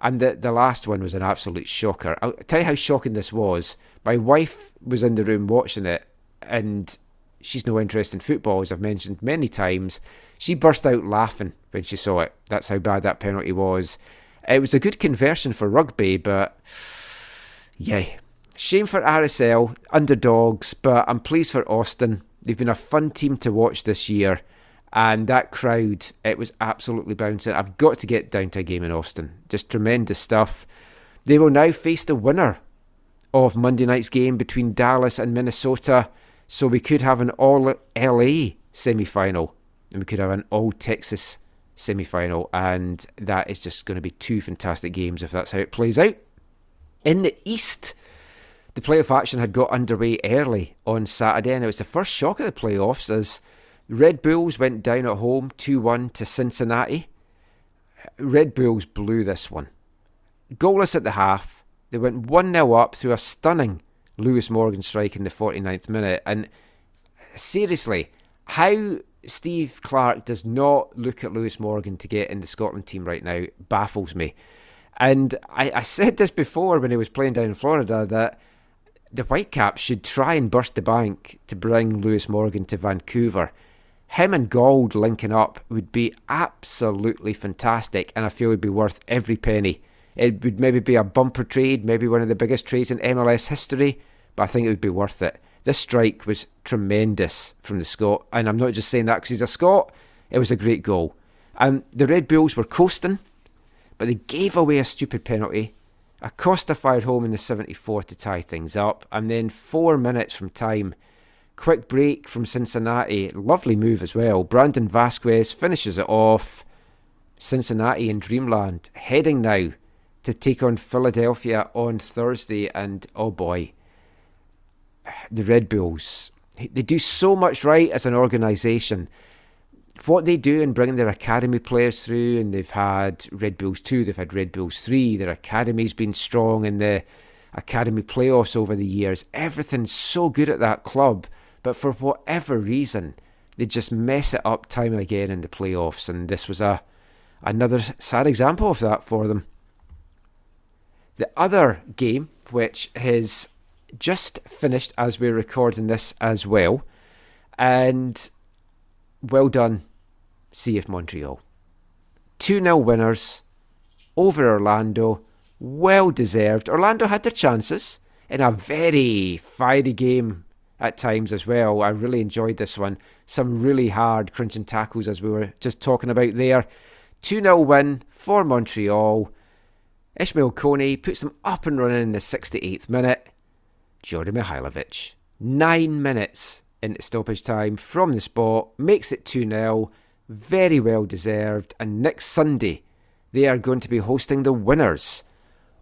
And the last one was an absolute shocker. I'll tell you how shocking this was. My wife was in the room watching it, and she's no interest in football, as I've mentioned many times. She burst out laughing when she saw it. That's how bad that penalty was. It was a good conversion for rugby, but yeah. Shame for RSL, underdogs, but I'm pleased for Austin. They've been a fun team to watch this year. And that crowd, it was absolutely bouncing. I've got to get down to a game in Austin. Just tremendous stuff. They will now face the winner of Monday night's game between Dallas and Minnesota. So we could have an all-LA semi-final. And we could have an all-Texas semi-final. And that is just going to be 2 fantastic games if that's how it plays out. In the East, the playoff action had got underway early on Saturday. And it was the first shock of the playoffs, as Red Bulls went down at home 2-1 to Cincinnati. Red Bulls blew this one. Goalless at the half. They went 1-0 up through a stunning Lewis Morgan strike in the 49th minute. And seriously, how Steve Clark does not look at Lewis Morgan to get in the Scotland team right now baffles me. And I said this before when he was playing down in Florida, that the Whitecaps should try and burst the bank to bring Lewis Morgan to Vancouver. Him and Gauld linking up would be absolutely fantastic, and I feel it would be worth every penny. It would maybe be a bumper trade, maybe one of the biggest trades in MLS history, but I think it would be worth it. This strike was tremendous from the Scot, and I'm not just saying that because he's a Scot. It was a great goal. And the Red Bulls were coasting, but they gave away a stupid penalty. Acosta fired home in the 74th to tie things up, and then 4 minutes from time, quick break from Cincinnati, lovely move as well. Brandon Vasquez finishes it off. Cincinnati in dreamland, heading now to take on Philadelphia on Thursday, and oh boy, the Red Bulls, they do so much right as an organisation. What they do in bringing their academy players through, and they've had Red Bulls 2, they've had Red Bulls 3, their academy's been strong in the academy playoffs over the years. Everything's so good at that club, but for whatever reason, they just mess it up time and again in the playoffs, and this was another sad example of that for them. The other game, which is just finished as we're recording this as well, and well done CF Montreal, 2-0 winners over Orlando, well deserved. Orlando had their chances in a very fiery game at times as well. I really enjoyed this one, some really hard crunching tackles as we were just talking about there. 2-0 win for Montreal. Ishmael Kone puts them up and running in the 68th minute. Jordan Mihailovic, 9 minutes into stoppage time from the spot, makes it 2-0, very well deserved. And next Sunday, they are going to be hosting the winners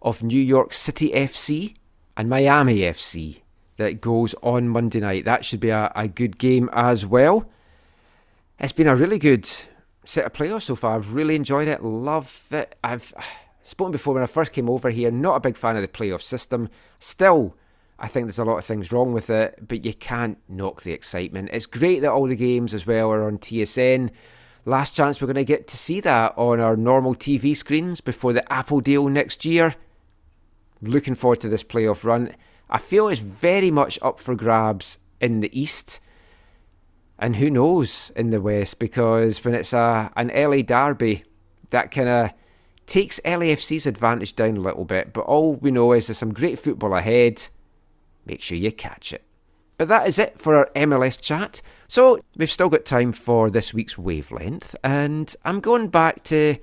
of New York City FC and Miami FC. That goes on Monday night. That should be a good game as well. It's been a really good set of playoffs so far. I've really enjoyed it, love it. I've spoken before when I first came over here, not a big fan of the playoff system. Still, I think there's a lot of things wrong with it, but you can't knock the excitement. It's great that all the games as well are on TSN. Last chance we're going to get to see that on our normal TV screens before the Apple deal next year. Looking forward to this playoff run. I feel it's very much up for grabs in the East. And who knows in the West, because when it's an LA derby, that kind of takes LAFC's advantage down a little bit. But all we know is there's some great football ahead. Make sure you catch it. But that is it for our MLS chat. So we've still got time for this week's Wavelength, and I'm going back to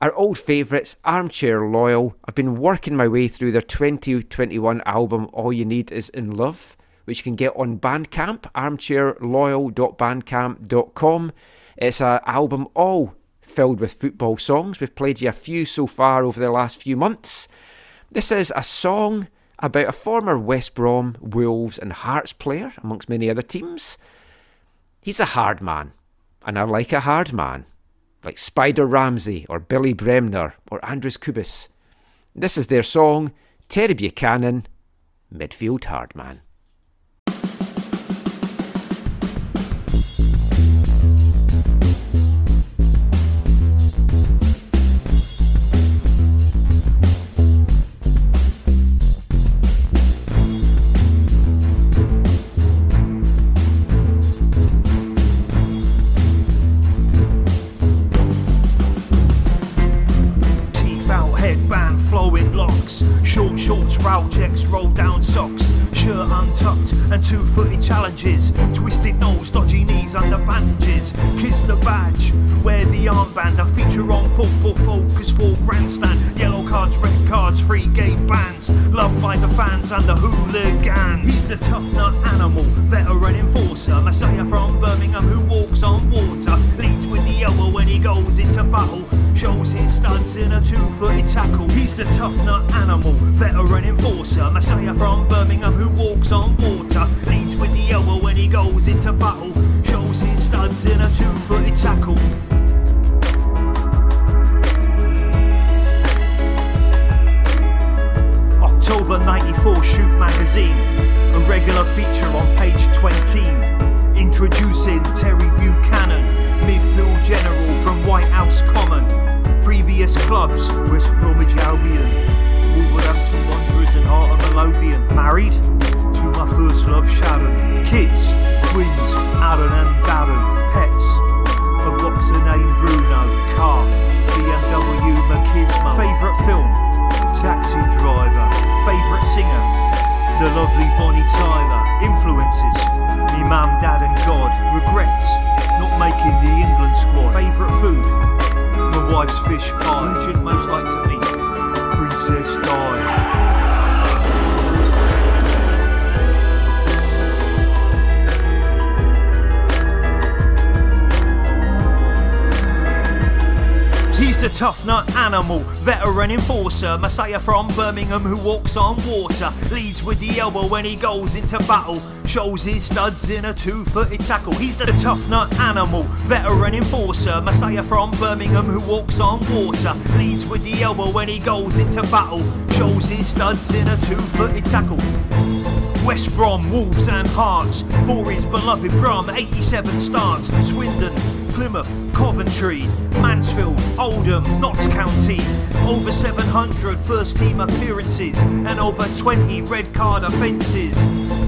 our old favourites, Armchair Loyal. I've been working my way through their 2021 album, All You Need Is In Love, which you can get on Bandcamp, armchairloyal.bandcamp.com. It's an album all filled with football songs. We've played you a few so far over the last few months. This is a song about a former West Brom, Wolves and Hearts player, amongst many other teams. He's a hard man, and I like a hard man, like Spider Ramsey or Billy Bremner or Andres Kubis. This is their song, Terry Buchanan, Midfield Hard Man. Shorts, route checks, roll down socks, shirt untucked and two-footed challenges, twisted nose, dodgy knees under bandages, kiss the badge, wear the armband, a feature on football focus for grandstand, yellow cards, red cards, free game bans, loved by the fans and the hooligan. He's the tough nut animal, veteran enforcer, messiah from Birmingham who walks on water, leads with the elbow when he goes into battle, shows his studs in a two-footed tackle. He's the tough nut animal, veteran enforcer, messiah from Birmingham who walks on water, leads with the elbow when he goes into battle, shows his studs in a two-footed tackle. October 94 Shoot magazine, a regular feature on page 20, introducing Terry Buchanan. previous clubs: West Bromwich Albion, Wolverhampton Wanderers and Artem Alovian. Married to my first love Sharon. Kids: twins Aaron and Darren. Pets: a boxer named Bruno. Car: BMW Machismo. Favourite film: Taxi Driver. Favourite singer: the lovely Bonnie Tyler. Influences: me mum, dad and God. Regrets: not making the England squad. Favourite food: my wife's fish pie. Who most like to meet? Princess Di. The tough nut animal, veteran enforcer, Messiah from Birmingham who walks on water, leads with the elbow when he goes into battle, shows his studs in a two-footed tackle. He's the tough nut animal, veteran enforcer, Messiah from Birmingham who walks on water, leads with the elbow when he goes into battle, shows his studs in a two-footed tackle. West Brom, Wolves and Hearts, for his beloved Brom, 87 starts, Swindon, Plymouth, Coventry, Mansfield, Oldham, Notts County, over 700 first team appearances and over 20 red card offences.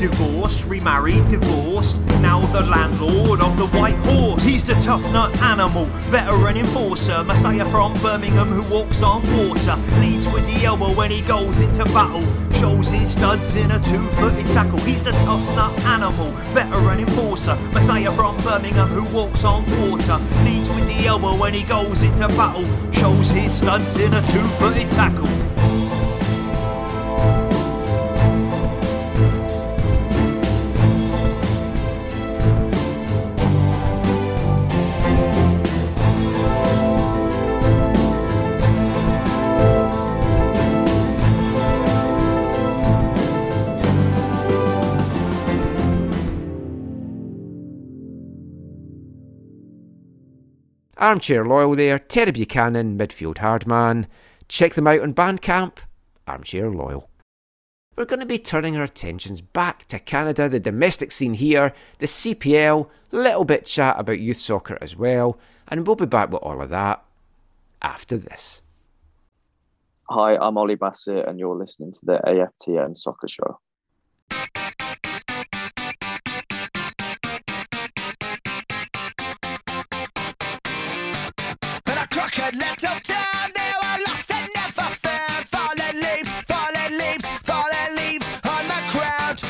Divorced, remarried, divorced, now the landlord of the White Horse. He's the tough nut animal, veteran enforcer, Messiah from Birmingham who walks on water, leads with the elbow when he goes into battle, shows his studs in a two-footed tackle. He's the tough nut animal, veteran enforcer, Messiah from Birmingham who walks on water, leads with the elbow when he goes into battle, shows his studs in a two-footed tackle. Armchair Loyal there, Terry Buchanan, Midfield Hardman. Check them out on Bandcamp, Armchair Loyal. We're going to be turning our attentions back to Canada, the domestic scene here, the CPL, little bit chat about youth soccer as well, and we'll be back with all of that after this. Hi, I'm Ollie Bassett and you're listening to the AFTN Soccer Show. Let up down, they were lost and never found. Fallen leaves, fallen leaves, fallen leaves on the ground.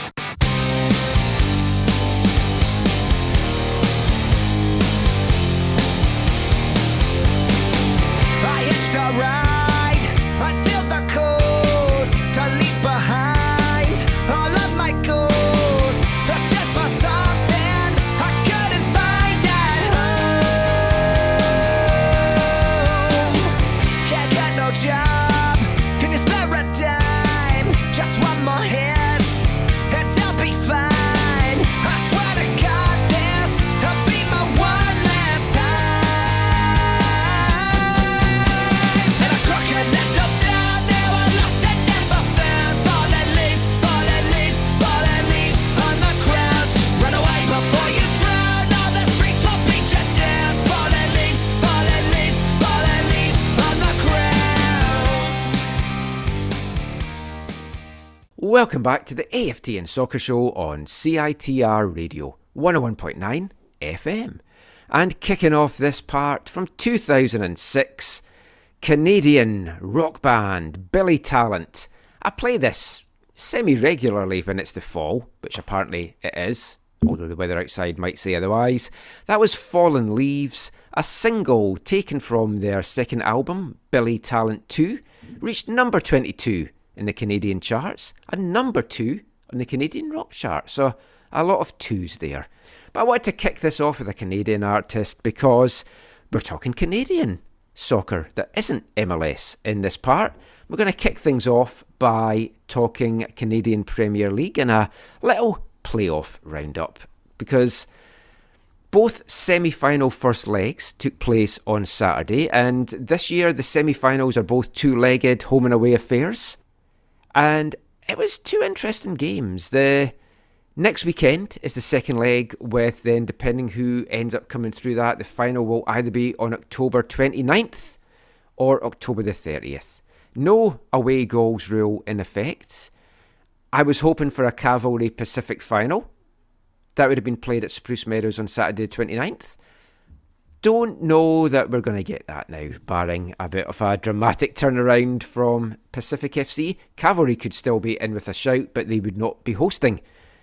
I hitched a ride until the cause to leave behind all of my goals. Searching for something I couldn't find at home. Job, can you spare a dime? Just one more hit, and I'll be fine. I swear to God, this'll be my one last time. And a crooked little town, they were lost and never found. Fallen leaves, fallen leaves, fallen leaves on the ground. Run away before you drown, all the streets will beat you down. Fallen leaves, fallen leaves, fallen leaves on the ground. Welcome back to the AFTN Soccer Show on CITR Radio 101.9 FM. And kicking off this part from 2006, Canadian rock band Billy Talent. I play this semi-regularly when it's the fall, which apparently it is, although the weather outside might say otherwise. That was Fallen Leaves, a single taken from their second album, Billy Talent 2, reached number 22 in the Canadian charts, and number 2 on the Canadian rock chart, so a lot of twos there. But I wanted to kick this off with a Canadian artist because we're talking Canadian soccer that isn't MLS in this part. We're going to kick things off by talking Canadian Premier League in a little playoff roundup, because both semi-final first legs took place on Saturday, and this year the semi-finals are both two-legged home and away affairs. And it was two interesting games. The next weekend is the second leg, with then, depending who ends up coming through that, the final will either be on October 29th or October the 30th. No away goals rule in effect. I was hoping for a Cavalry Pacific final. That would have been played at Spruce Meadows on Saturday the 29th. Don't know that we're going to get that now, barring a bit of a dramatic turnaround from Pacific FC. Cavalry could still be in with a shout, but they would not be hosting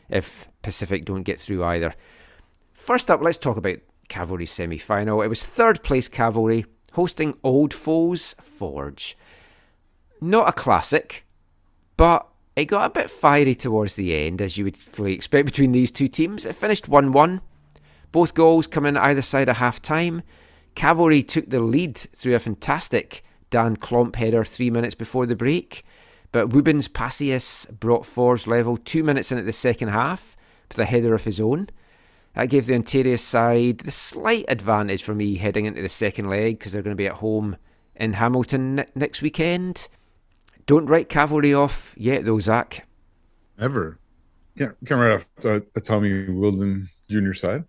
if Pacific don't get through either. First up, let's talk about Cavalry's semi-final. It was third place Cavalry, hosting Old Foes Forge. Not a classic, but it got a bit fiery towards the end, as you would fully expect between these two teams. It finished 1-1. Both goals coming either side of half-time. Cavalry took the lead through a fantastic Dan Klomp header 3 minutes before the break, but Wubens Passius brought Forge level 2 minutes in at the second half with a header of his own. That gave the Ontario side the slight advantage for me heading into the second leg, because they're going to be at home in Hamilton next weekend. Don't write Cavalry off yet, though, Zach. Ever. Yeah, come right off the Tommy Wilden Jr. side.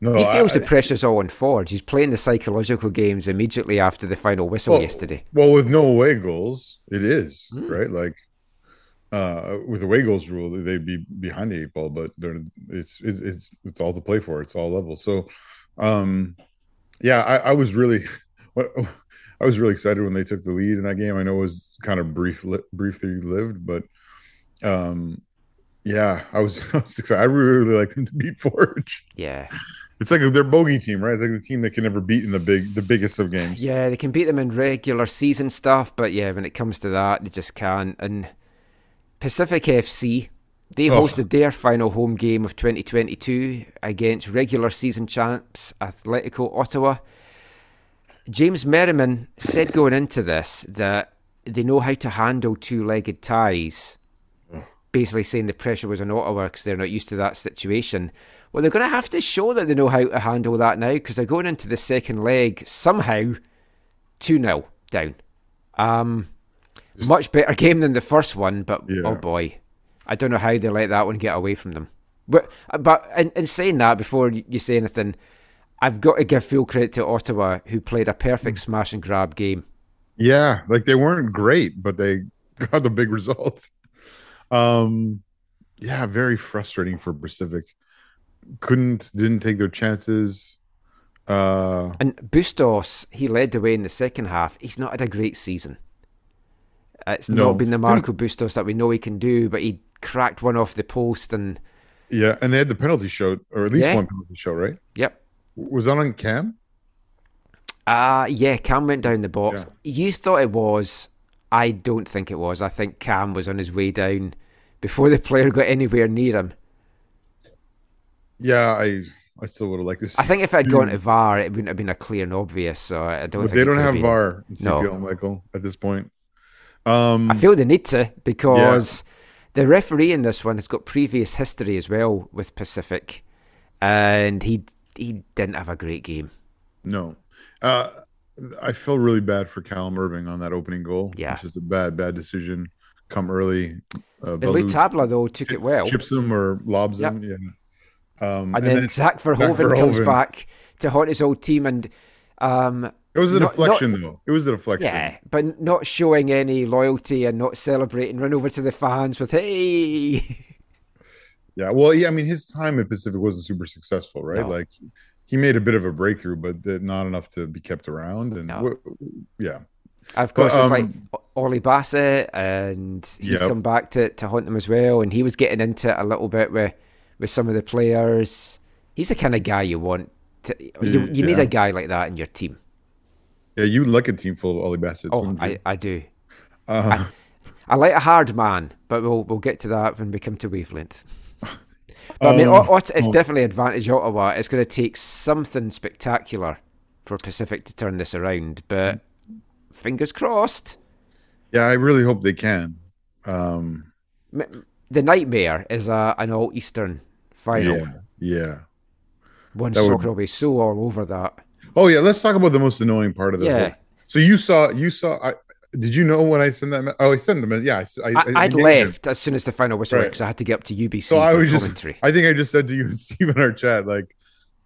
No, he feels the pressure's all on Forge. He's playing the psychological games immediately after the final whistle yesterday. Well, with no away goals, it is, right? Like, with away goals rule, they'd be behind the eight ball, but it's all to play for. It's all level. So, I was really excited when they took the lead in that game. I know it was kind of briefly lived, but I was excited. I really like them to beat Forge. Yeah. It's like their bogey team, right? It's like the team they can never beat in the biggest of games. Yeah, they can beat them in regular season stuff, but yeah, when it comes to that, they just can't. And Pacific FC, they hosted their final home game of 2022 against regular season champs Atletico Ottawa. James Merriman said going into this that they know how to handle two-legged ties, basically saying the pressure was on Ottawa because they're not used to that situation. Well, they're going to have to show that they know how to handle that now, because they're going into the second leg somehow 2-0 down. Much better game than the first one, but oh boy, I don't know how they let that one get away from them. But in saying that, before you say anything, I've got to give full credit to Ottawa, who played a perfect smash and grab game. Yeah, like they weren't great, but they got the big result. Very frustrating for Pacific. Didn't take their chances. And Bustos, he led the way in the second half. He's not had a great season. It's not been the Marco Bustos that we know he can do, but he cracked one off the post. And yeah, and they had the penalty show, or at least one penalty show, right? Yep. Was that on Cam? Cam went down the box. Yeah. You thought it was. I don't think it was. I think Cam was on his way down before the player got anywhere near him. Yeah, I still would have liked this. I think if it had gone to VAR, it wouldn't have been a clear and obvious. So I don't. But they don't have VAR in CPL, Michael, at this point. I feel they need to, because the referee in this one has got previous history as well with Pacific, and he didn't have a great game. No. I feel really bad for Callum Irving on that opening goal. Yeah. It's just a bad decision. Come early. Belou Tabla, though, took it well. Chips him or lobs him. Yeah. And then Zach Verhoeven comes back to haunt his old team. And it was a deflection, though. It was a deflection. Yeah, but not showing any loyalty and not celebrating. Run over to the fans with, hey... Yeah, well, yeah. I mean, his time at Pacific wasn't super successful, right? No. Like, he made a bit of a breakthrough, but not enough to be kept around. And of course, it's like Ollie Bassett, and he's come back to haunt them as well. And he was getting into it a little bit with some of the players. He's the kind of guy you want. You need a guy like that in your team. Yeah, you like a team full of Ollie Bassett. Oh, I do. I like a hard man, but we'll get to that when we come to wavelength. But I mean, it's definitely advantage Ottawa. It's going to take something spectacular for Pacific to turn this around, but fingers crossed. Yeah, I really hope they can. The nightmare is an all-Eastern final. Yeah. One soccer will be so all over that. Oh, yeah, let's talk about the most annoying part of it. Yeah. So you saw... Did you know when I sent that? I sent them. Yeah, I'd left as soon as the final whistle because I had to get up to UBC. So I think I just said to you and Steve in our chat, like,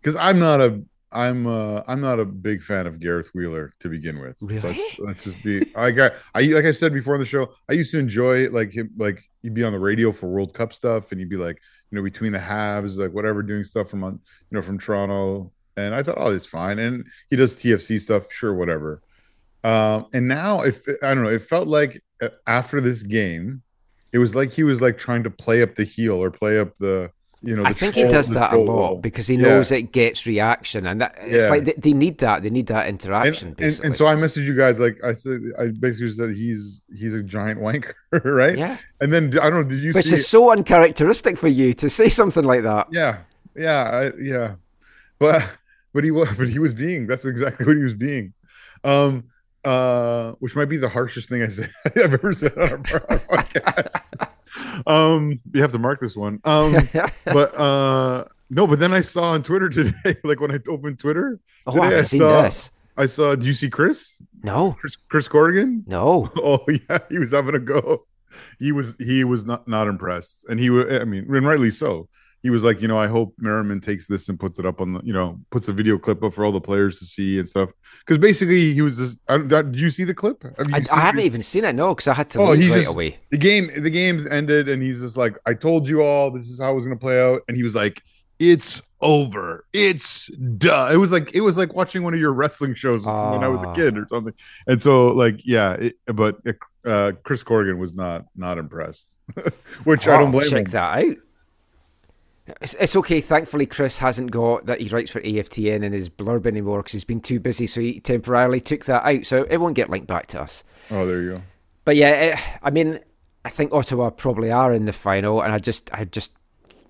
because I'm not a I'm not a big fan of Gareth Wheeler to begin with. Really? Let's just be. I like I said before on the show, I used to enjoy like him, like he'd be on the radio for World Cup stuff, and he'd be like, you know, between the halves, like whatever, doing stuff from, you know, from Toronto, and I thought, oh, he's fine, and he does TFC stuff, sure, whatever. And now, if I don't know, it felt like after this game, it was like he was like trying to play up the heel or play up the. You know, I think he does that a lot because he knows it gets reaction, and that it's like they need that. They need that interaction. And so I messaged you guys, like I said, I basically said he's a giant wanker, right? Yeah. And then I don't know. Did you? Which is so uncharacteristic for you to say something like that. Yeah. But he was being. That's exactly what he was being. Which might be the harshest thing I've ever said on a podcast. You have to mark this one. But then I saw on Twitter today, like when I opened Twitter, I saw. Do you see Chris? No. Chris Corrigan? No. Oh yeah, he was having a go. He was not impressed, and and rightly so. He was like, you know, I hope Merriman takes this and puts it up on the, you know, puts a video clip up for all the players to see and stuff. Because basically he was just, did you see the clip? I haven't even seen it, no, because I had to leave right away. The game's ended, and he's just like, I told you all, this is how it was going to play out. And he was like, it's over. It's done. It was like watching one of your wrestling shows when I was a kid or something. And so like, yeah, but Chris Corrigan was not impressed, which I don't blame him. Check that out. It's okay. Thankfully, Chris hasn't got that he writes for AFTN in his blurb anymore because he's been too busy. So he temporarily took that out. So it won't get linked back to us. Oh, there you go. But yeah, I think Ottawa probably are in the final. And I just,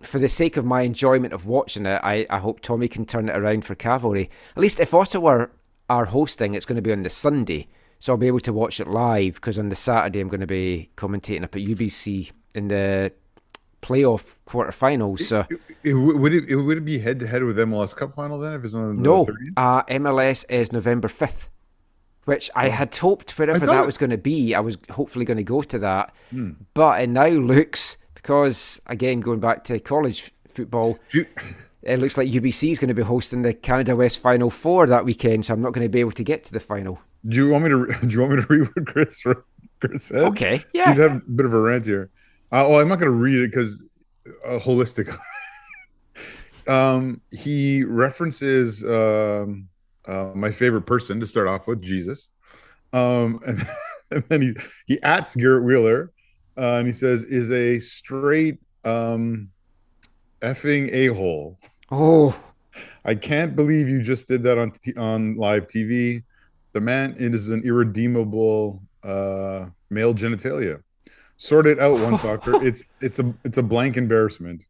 for the sake of my enjoyment of watching it, I hope Tommy can turn it around for Cavalry. At least if Ottawa are hosting, it's going to be on the Sunday. So I'll be able to watch it live because on the Saturday, I'm going to be commentating up at UBC in the playoff quarterfinals. So would it be head to head with MLS Cup final then if it's on the 30th? MLS is November 5th, which I had hoped wherever that was going to be. I was hopefully going to go to that, but it now looks, because again going back to college football, it looks like UBC is going to be hosting the Canada West Final 4 that weekend. So I'm not going to be able to get to the final. Do you want me to read what Chris said? Okay, yeah, he's having a bit of a rant here. I'm not going to read it because holistic. He references my favorite person to start off with, Jesus, and then he ats Garrett Wheeler, and he says is a straight effing a-hole. Oh, I can't believe you just did that on live TV. The man is an irredeemable male genitalia. Sort it out, One Soccer. It's a blank embarrassment.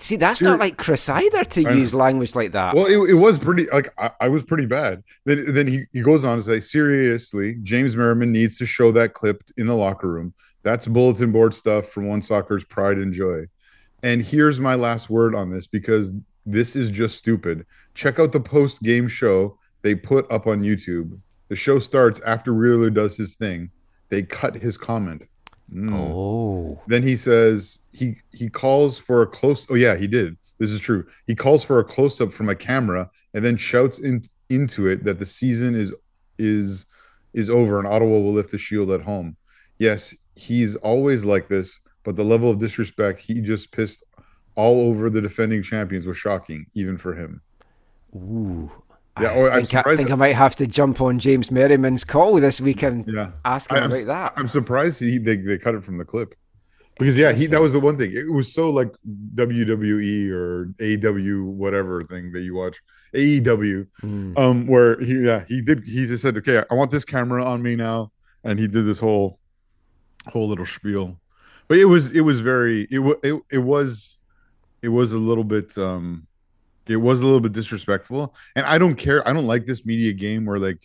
See, that's not like Chris either to use language like that. Well, it was pretty, like I was pretty bad. Then he goes on to say, seriously, James Merriman needs to show that clip in the locker room. That's bulletin board stuff from One Soccer's pride and joy. And here's my last word on this, because this is just stupid. Check out the post-game show they put up on YouTube. The show starts after Wheeler does his thing. They cut his comment. Mm. Oh. Then he says he calls for a close. Oh yeah, he did. This is true. He calls for a close up from a camera and then shouts into it that the season is over and Ottawa will lift the shield at home. Yes, he's always like this, but the level of disrespect he just pissed all over the defending champions was shocking, even for him. Ooh. Yeah, I think I might have to jump on James Merriman's call this week and ask him about that. I'm surprised they cut it from the clip. Because, yeah, that was the one thing. It was so like WWE or AEW, whatever thing that you watch, AEW, where he just said, okay, I want this camera on me now. And he did this whole little spiel. But it was a little bit it was a little bit disrespectful, and I don't care. I don't like this media game where, like,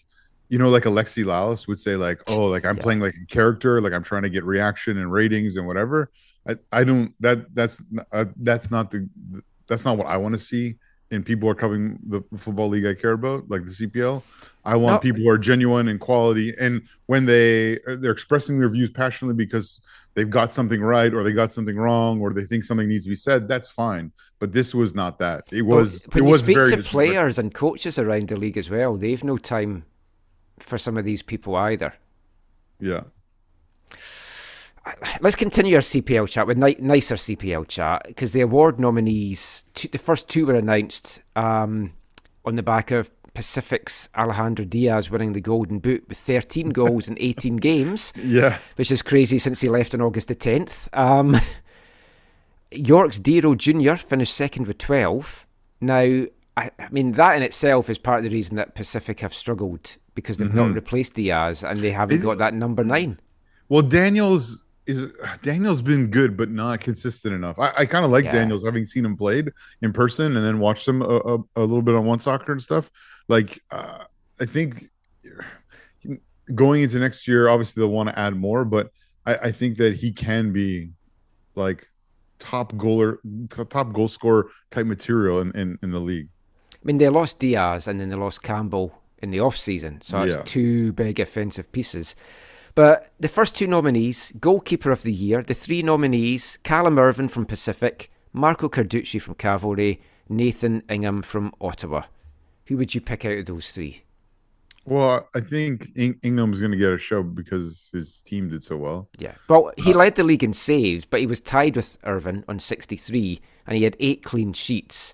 you know, like Alexi Lalas would say, like, oh, like I'm playing like a character, like I'm trying to get reaction and ratings and whatever. I don't. That's not what I want to see and people are covering the football league I care about, like the CPL. I want people who are genuine and quality, and when they're expressing their views passionately because they've got something right or they got something wrong or they think something needs to be said, that's fine. But this was not that. It was very players and coaches around the league as well. They've no time for some of these people either. Yeah. Let's continue our CPL chat with nicer CPL chat, because the award nominees, the first two were announced on the back of Pacific's Alejandro Diaz winning the Golden Boot with 13 goals in 18 games. Yeah, which is crazy since he left on August the 10th. York's Dero Jr. finished second with 12. Now, I mean, that in itself is part of the reason that Pacific have struggled, because they've not replaced Diaz and they haven't got that number 9. Well, Daniel's been good, but not consistent enough. I kind of like Daniel's, having seen him played in person and then watched him a little bit on One Soccer and stuff. Like, I think going into next year, obviously they'll want to add more, but I think that he can be like top goal scorer type material in the league. I mean, they lost Diaz and then they lost Campbell in the off season, so that's two big offensive pieces. But the first two nominees, Goalkeeper of the Year, the three nominees, Callum Irvin from Pacific, Marco Carducci from Cavalry, Nathan Ingham from Ottawa. Who would you pick out of those three? Well, I think Ingham's going to get a show because his team did so well. Yeah. Well, he led the league in saves, but he was tied with Irvin on 63, and he had 8 clean sheets.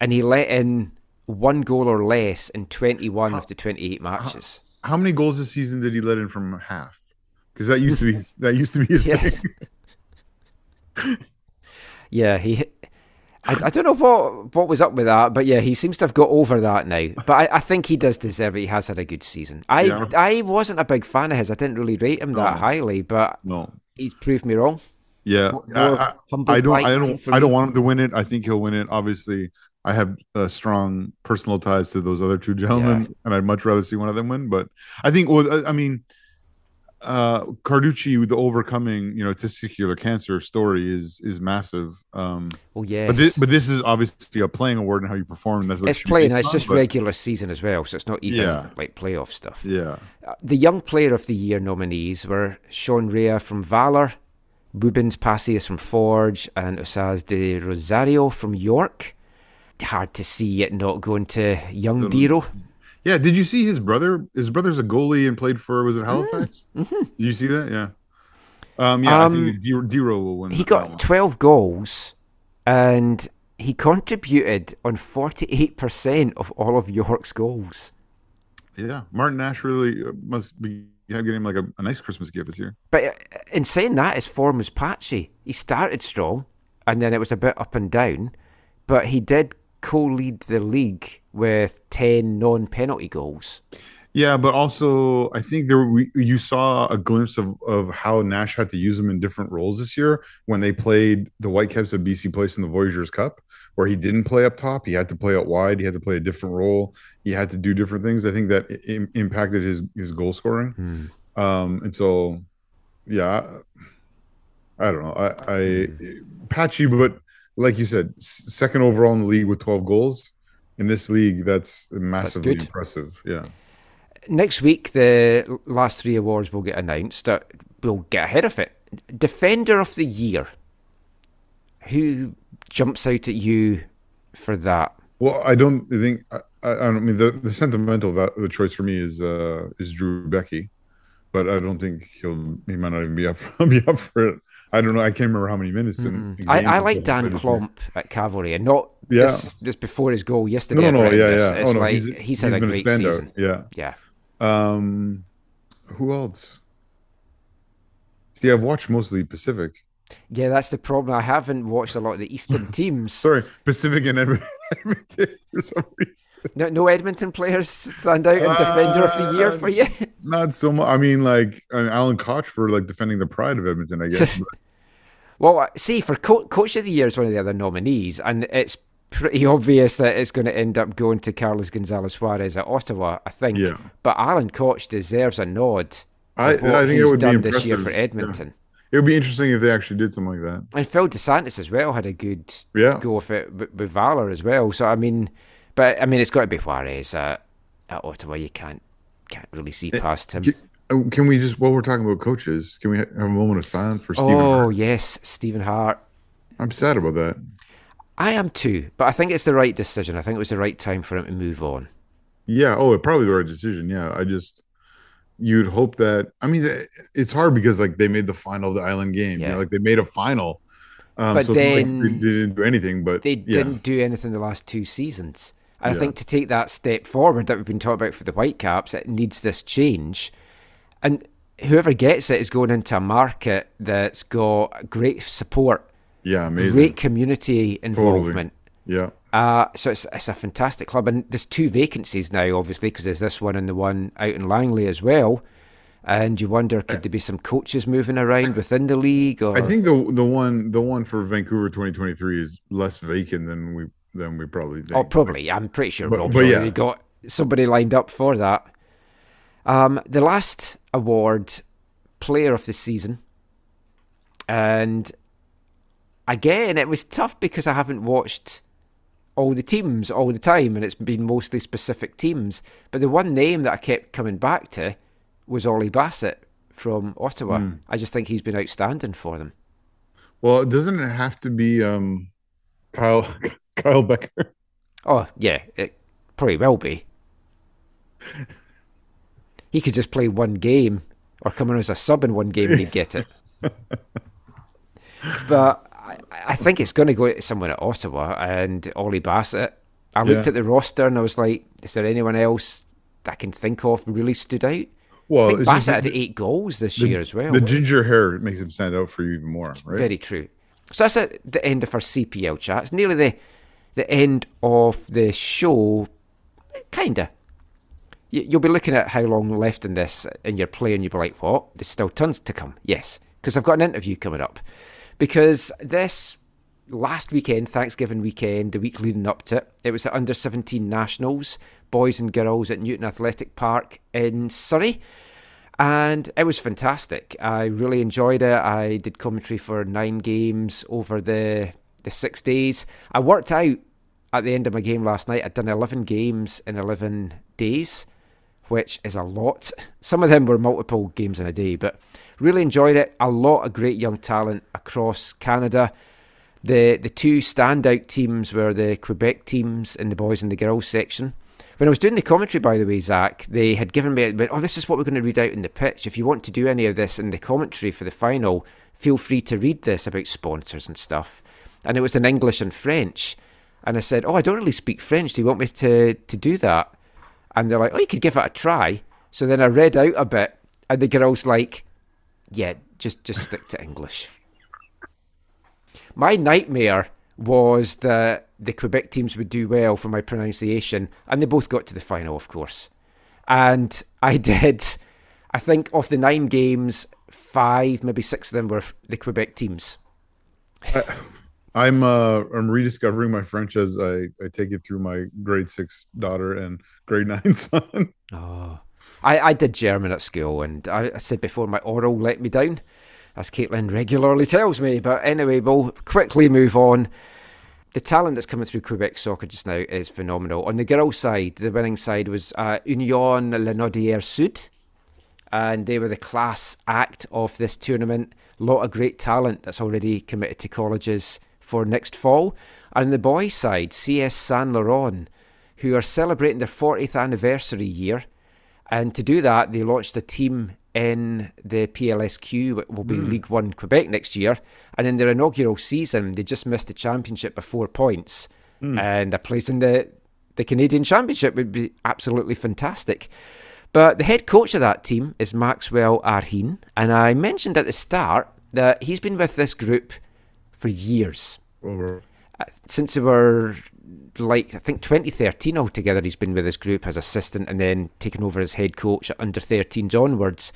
And he let in 1 goal or less in 21 of the 28 matches. How many goals this season did he let in from half? Because that used to be his thing. Yeah, I don't know what was up with that, but yeah, he seems to have got over that now. But I think he does deserve it. He has had a good season. I wasn't a big fan of his. I didn't really rate him that highly, but he's proved me wrong. Yeah, I don't want him to win it. I think he'll win it. Obviously, I have strong personal ties to those other two gentlemen, and I'd much rather see one of them win. But I think, Carducci, the overcoming, testicular cancer story is massive. But this is obviously a playing award and how you perform. And that's what it's playing. It's just regular season as well, so it's not even like playoff stuff. Yeah. The Young Player of the Year nominees were Sean Rea from Valor, Rubens Passius from Forge, and Osaz de Rosario from York. Hard to see it not going to young Dero. Yeah, did you see his brother? His brother's a goalie and played for, was it Halifax? Mm-hmm. Did you see that? Yeah. I think Dero will win. He got 12 goals and he contributed on 48% of all of York's goals. Yeah, Martin Nash really must be getting him like a nice Christmas gift this year. But in saying that, his form was patchy. He started strong and then it was a bit up and down, but he did co-lead the league with 10 non-penalty goals. Yeah, but also I think you saw a glimpse of how Nash had to use him in different roles this year when they played the Whitecaps at BC Place in the Voyageurs Cup, where he didn't play up top. He had to play out wide. He had to play a different role. He had to do different things. I think that impacted his goal scoring. And so, yeah, I don't know. Patchy, but like you said, second overall in the league with 12 goals. In this league, that's massively impressive. Yeah. Next week, the last three awards will get announced. We'll get ahead of it. Defender of the Year. Who jumps out at you for that? Well, I don't mean the sentimental the choice for me is Drew Becky, but I don't think he might not even be up for it. I don't know. I can't remember how many minutes. I like Dan Klomp at Cavalry, and not just before his goal yesterday. It's he's had a great season. Who else? See, I've watched mostly Pacific. Yeah, that's the problem. I haven't watched a lot of the Eastern teams. Sorry, Pacific and Edmonton for some reason. No Edmonton players stand out in Defender of the Year for you? Not so much. I mean, like Alan Koch for like defending the pride of Edmonton, I guess. Well, see, for Coach of the Year is one of the other nominees, and it's pretty obvious that it's going to end up going to Carlos Gonzalez Suarez at Ottawa, I think. Yeah. But Alan Koch deserves a nod. I think it would be impressive this year for Edmonton. Yeah. It would be interesting if they actually did something like that. And Phil DeSantis as well had a good go of it with Valor as well. So I mean, but I mean, it's got to be Juarez at Ottawa. You can't really see past him. Can we just, while we're talking about coaches, can we have a moment of silence for Stephen Hart? Oh yes, Stephen Hart. I'm sad about that. I am too, but I think it's the right decision. I think it was the right time for him to move on. Yeah. Oh, it probably the right decision. Yeah. I just, you'd hope that, I mean, it's hard because like they made the final of the Island game. Yeah. You know, like they made a final. But so then like they didn't do anything. But they didn't do anything the last two seasons. And I think to take that step forward that we've been talking about for the Whitecaps, it needs this change. And whoever gets it is going into a market that's got great support. Yeah, amazing. Great community involvement. Totally. Yeah. So it's a fantastic club. And there's two vacancies now, obviously, because there's this one and the one out in Langley as well. And you wonder, could there be some coaches moving around within the league? Or? I think the one for Vancouver 2023 is less vacant than we probably think. Oh, probably. I'm pretty sure Rob's already got somebody lined up for that. The last award, player of the season. And... again, it was tough because I haven't watched all the teams all the time and it's been mostly specific teams. But the one name that I kept coming back to was Ollie Bassett from Ottawa. I just think he's been outstanding for them. Well, doesn't it have to be Kyle Becker? Oh, yeah, it probably will be. He could just play one game or come in as a sub in one game and he'd get it. But... I think it's going to go to someone at Ottawa and Ollie Bassett. I looked at the roster and I was like, is there anyone else that I can think of who really stood out? Well, I think Bassett had 8 goals this year as well. The ginger hair makes him stand out for you even more, right? Very true. So that's at the end of our CPL chat. It's nearly the end of the show, kind of. You'll be looking at how long left in this and you're playing, you'll be like, what? There's still tons to come. Yes, because I've got an interview coming up. Because this last weekend, Thanksgiving weekend, the week leading up to it, it was the Under-17 Nationals, boys and girls at Newton Athletic Park in Surrey. And it was fantastic. I really enjoyed it. I did commentary for 9 games over the 6 days. I worked out at the end of my game last night. I'd done 11 games in 11 days, which is a lot. Some of them were multiple games in a day, but... really enjoyed it. A lot of great young talent across Canada. The two standout teams were the Quebec teams in the boys and the girls section. When I was doing the commentary, by the way, Zach, they had given me, this is what we're going to read out in the pitch. If you want to do any of this in the commentary for the final, feel free to read this about sponsors and stuff. And it was in English and French. And I said, I don't really speak French. Do you want me to do that? And they're like, you could give it a try. So then I read out a bit and the girls like... yeah, just stick to English. My nightmare was that the Quebec teams would do well for my pronunciation, and they both got to the final, of course. And I did, I think, of the 9 games, 5, maybe 6 of them were the Quebec teams. I'm rediscovering my French as I take it through my grade 6 daughter and grade 9 son. Oh. I did German at school, and I said before my oral let me down, as Caitlin regularly tells me. But anyway, we'll quickly move on. The talent that's coming through Quebec soccer just now is phenomenal. On the girls' side, the winning side was Union Lanaudière Sud, and they were the class act of this tournament. A lot of great talent that's already committed to colleges for next fall. And on the boys' side, CS Saint-Laurent, who are celebrating their 40th anniversary year. And to do that, they launched a team in the PLSQ, which will be League One Quebec next year. And in their inaugural season, they just missed the championship by 4 points. And a place in the Canadian Championship would be absolutely fantastic. But the head coach of that team is Maxwell Arhin. And I mentioned at the start that he's been with this group for years. Since they were... I think 2013 altogether, he's been with his group as assistant and then taken over as head coach at under-13s onwards.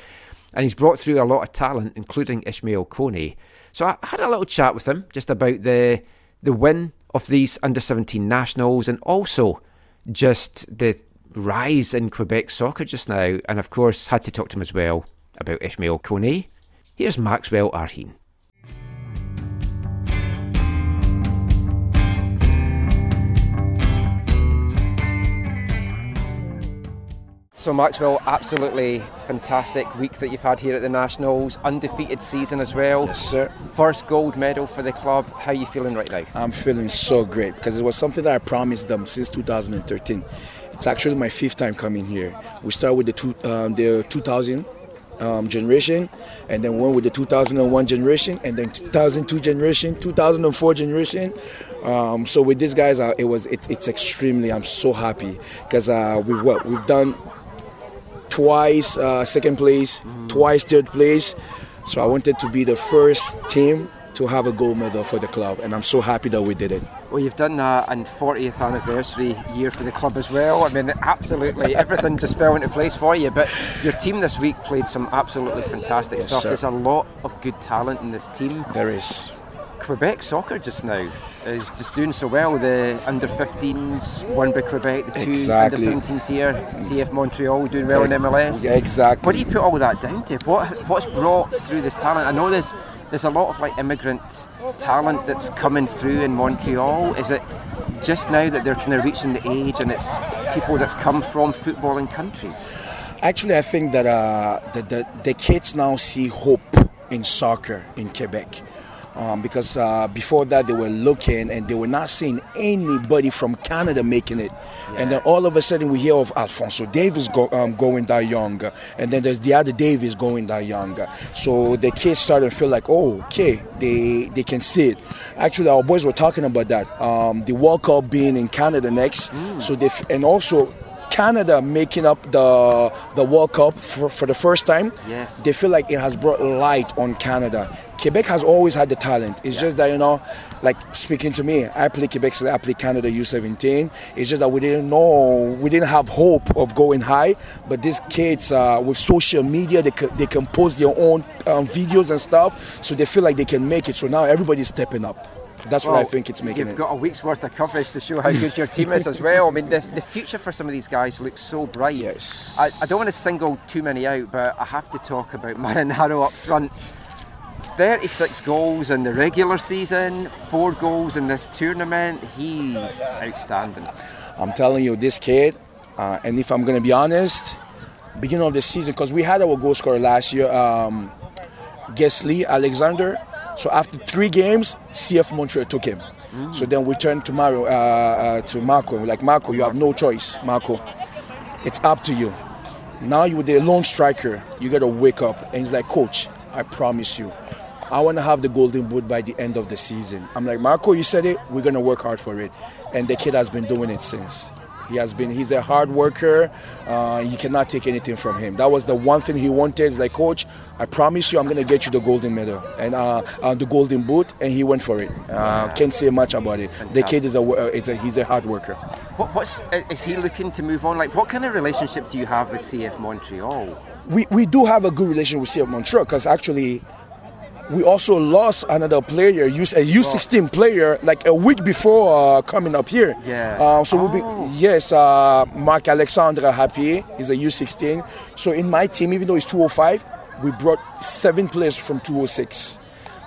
And he's brought through a lot of talent, including Ishmael Kone. So I had a little chat with him just about the win of these under-17 nationals and also just the rise in Quebec soccer just now. And of course, had to talk to him as well about Ishmael Kone Here's Maxwell Arhin. So Maxwell, absolutely fantastic week that you've had here at the Nationals, undefeated season as well. Yes, sir. First gold medal for the club. How are you feeling right now? I'm feeling so great because it was something that I promised them since 2013. It's actually my fifth time coming here. We started with the 2000 generation, and then went with the 2001 generation, and then 2002 generation, 2004 generation. So with these guys, it's extremely. I'm so happy because we've done. Twice second place, twice third place. So I wanted to be the first team to have a gold medal for the club, and I'm so happy that we did it. Well, you've done that, and 40th anniversary year for the club as well. I mean, absolutely everything just fell into place for you. But your team this week played some absolutely fantastic stuff. Sir. There's a lot of good talent in this team. There is. Quebec soccer just now is just doing so well. The under-15s won by Quebec, the two under-17s here, CF Montreal doing well in MLS. Yeah, exactly. What do you put all that down to? What's brought through this talent? I know there's a lot of like immigrant talent that's coming through in Montreal. Is it just now that they're kind of reaching the age and it's people that's come from footballing countries? Actually, I think that the kids now see hope in soccer in Quebec. Because before that they were looking and they were not seeing anybody from Canada making it. Yeah. And then all of a sudden we hear of Alfonso Davies going that young. And then there's the other Davies going that young. So the kids started to feel like, oh, okay, they can see it. Actually, our boys were talking about that. The World Cup being in Canada next. So and also Canada making up the World Cup for the first time. Yes. They feel like it has brought light on Canada. Quebec has always had the talent. It's just that, you know, like speaking to me, I play Quebec, so I play Canada U17. It's just that we didn't have hope of going high. But these kids with social media, they can post their own videos and stuff, so they feel like they can make it. So now everybody's stepping up. That's what I think it's making. You've got a week's worth of coverage to show how good your team is as well. I mean, the future for some of these guys looks so bright. Yes. I don't want to single too many out, but I have to talk about Marinaro up front. 36 goals in the regular season, 4 goals in this tournament. He's outstanding. I'm telling you, this kid, and if I'm going to be honest, beginning of the season, because we had our goal scorer last year, Caio Alexandre. So after 3 games, CF Montreal took him. So then we turned to Marco. We're like, Marco, you have no choice, Marco. It's up to you. Now you're the lone striker. You got to wake up. And he's like, Coach, I promise you, I want to have the golden boot by the end of the season. I'm like, Marco, you said it. We're going to work hard for it. And the kid has been doing it since. He's a hard worker. You cannot take anything from him. That was the one thing he wanted. He's like, Coach, I promise you I'm going to get you the golden medal and the golden boot, and he went for it. Can't say much about it. Fantastic. The kid is he's a hard worker. Is he looking to move on? Like, what kind of relationship do you have with CF Montreal? We do have a good relationship with CF Montreal because actually we also lost another player, a U16 player, like a week before coming up here. Yeah. Marc Alexandre Happy, he's a U16. So in my team, even though it's 205, we brought 7 players from 206.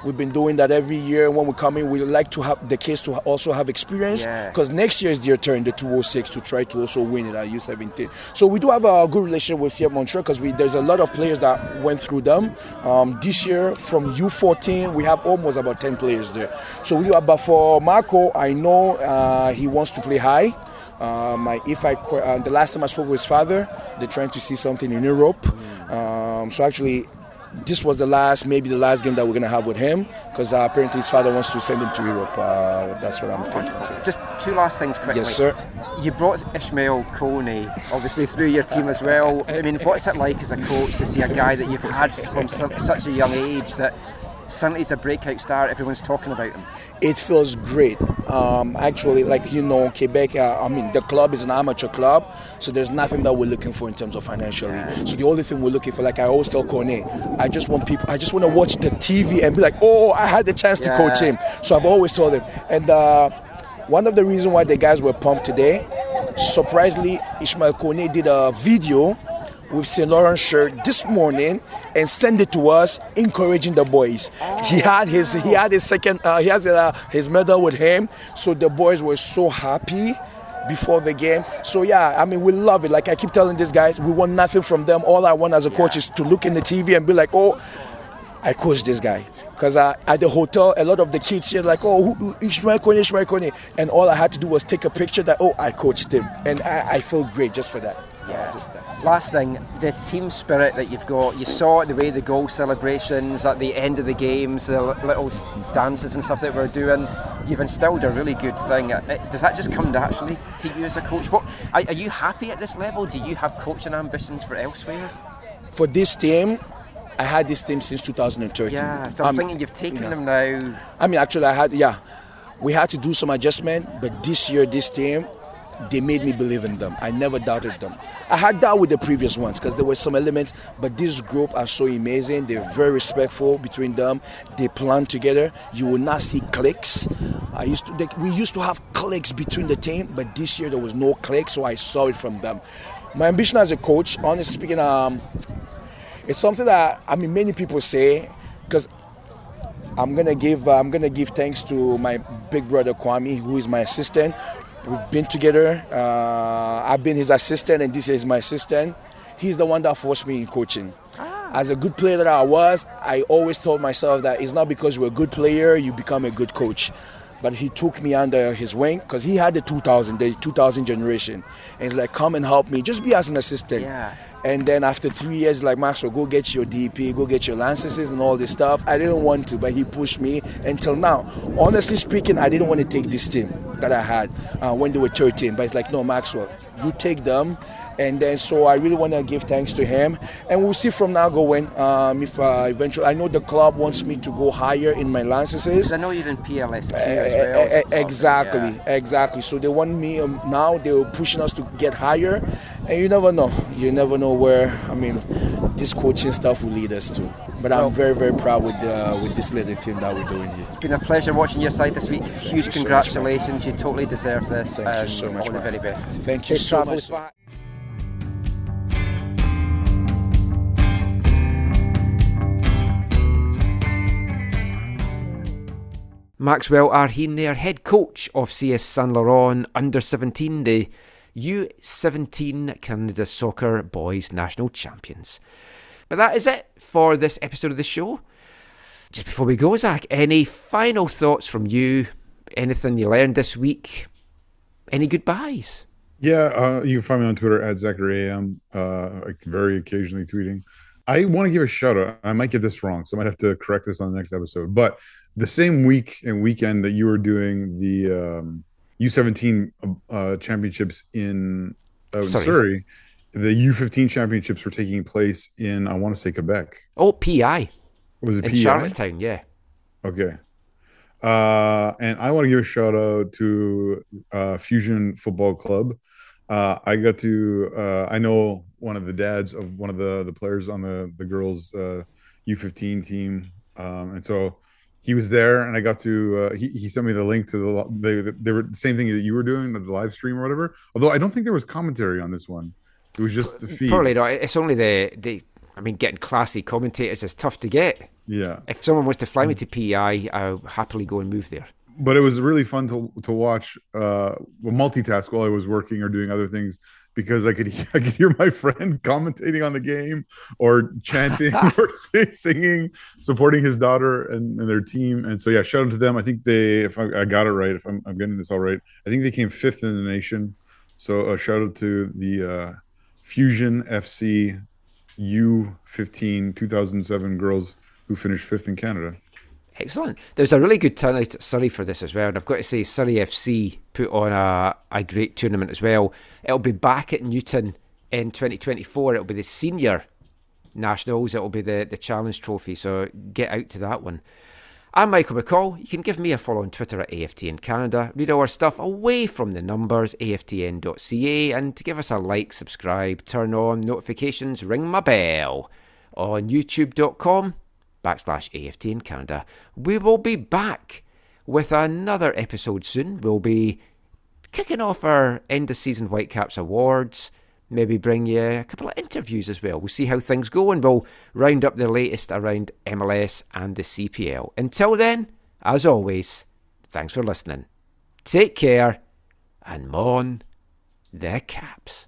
We've been doing that every year. When we come in, we like to have the kids to also have experience because next year is their turn, the 206, to try to also win it at U17. So we do have a good relationship with CF Montreal because there's a lot of players that went through them. This year, from U14, we have almost about 10 players there. But for Marco, I know he wants to play high. The last time I spoke with his father, they're trying to see something in Europe. This was the last game that we're going to have with him because apparently his father wants to send him to Europe. That's what I'm thinking. Just 2 last things quickly. Yes, sir. You brought Ishmael Kone, obviously, through your team as well. I mean, what's it like as a coach to see a guy that you've had from such a young age that suddenly he's a breakout star, everyone's talking about him? It feels great. Quebec, the club is an amateur club, so there's nothing that we're looking for in terms of financially. So the only thing we're looking for, like I always tell Kone, I just want to watch the TV and be like, oh, I had the chance to coach him. So I've always told him. And one of the reasons why the guys were pumped today, surprisingly, Ishmael Kone did a video with St. Lawrence shirt this morning and sent it to us, encouraging the boys. He had his medal with him, so the boys were so happy before the game. So yeah, I mean, we love it. Like I keep telling these guys, we want nothing from them. All I want as a coach is to look in the TV and be like, oh, I coached this guy. Because at the hotel, a lot of the kids here like, oh, Ishmael Kone. And all I had to do was take a picture that, oh, I coached him. And I feel great just for that. Yeah, just that. Last thing, the team spirit that you've got, you saw the way the goal celebrations at the end of the games, the little dances and stuff that we're doing, you've instilled a really good thing. Does that just come naturally to you as a coach? What, are you happy at this level? Do you have coaching ambitions for elsewhere? For this team, I had this team since 2013. Yeah, so I'm thinking you've taken them now. I mean, actually, we had to do some adjustment, but this year, this team, they made me believe in them. I never doubted them. I had that with the previous ones because there were some elements, but this group are so amazing. They're very respectful between them. They plan together. You will not see cliques. We used to have cliques between the team, but this year there was no cliques, so I saw it from them. My ambition as a coach, honestly speaking, it's something that, I mean, many people say, because I'm gonna give thanks to my big brother Kwame, who is my assistant. We've been together. I've been his assistant, and this is my assistant. He's the one that forced me in coaching. As a good player that I was, I always told myself that it's not because you're a good player you become a good coach. But he took me under his wing because he had the 2000 generation. And he's like, come and help me. Just be as an assistant. Yeah. And then after 3 years, like, Maxwell, go get your DP, go get your licenses and all this stuff. I didn't want to, but he pushed me until now. Honestly speaking, I didn't want to take this team that I had when they were 13. But it's like, no, Maxwell, you take them. And then so I really want to give thanks to him. And we'll see from now going if eventually. I know the club wants me to go higher in my licenses. I know you're in PLS. Exactly, yeah. Exactly. So they want me now. They're pushing us to get higher. And you never know. You never know where, I mean, this coaching stuff will lead us to. But I'm very, very proud with this little team that we're doing here. It's been a pleasure watching your side this week. Huge congratulations. You totally deserve this. Thank you so much. All the very best. Thank you so much. Maxwell Arhin there, head coach of CS Saint Laurent under-17, the U17 Canada Soccer Boys National Champions. But that is it for this episode of the show. Just before we go, Zach, any final thoughts from you? Anything you learned this week? Any goodbyes? Yeah, you can find me on Twitter @ZacharyAM, very occasionally tweeting. I want to give a shout out. I might get this wrong, so I might have to correct this on the next episode. But the same week and weekend that you were doing the U17 championships in Surrey, the U15 championships were taking place in, I want to say, Quebec. Oh, PI. Was it PI? In Charlottetown, yeah. Okay. And I want to give a shout out to Fusion Football Club. I got to, I know one of the dads of one of the players on the girls' U15 team. And so he was there, and I got to, he sent me the link to they were the same thing that you were doing, the live stream or whatever. Although I don't think there was commentary on this one. It was just the feed. Probably not. It's only getting classy commentators is tough to get. Yeah. If someone wants to fly me to PEI, I'll happily go and move there. But it was really fun to watch, multitask while I was working or doing other things, because I could hear my friend commentating on the game or chanting or singing, supporting his daughter and their team. And so, yeah, shout out to them. I think if I got it right, if I'm getting this all right, I think they came 5th in the nation. So shout out to the Fusion FC U15 2007 girls who finished 5th in Canada. Excellent. There's a really good turnout at Surrey for this as well. And I've got to say, Surrey FC put on a great tournament as well. It'll be back at Newton in 2024. It'll be the senior nationals. It'll be the Challenge Trophy. So get out to that one. I'm Michael McCall. You can give me a follow on Twitter @AFTN Canada. Read our stuff away from the numbers, aftn.ca. And to give us a like, subscribe, turn on notifications, ring my bell on youtube.com/AFTN Canada. We will be back with another episode soon. We'll be kicking off our end of season Whitecaps awards, maybe bring you a couple of interviews as well. We'll see how things go, and we'll round up the latest around MLS and the CPL. Until then, as always, thanks for listening. Take care, and Mon the Caps.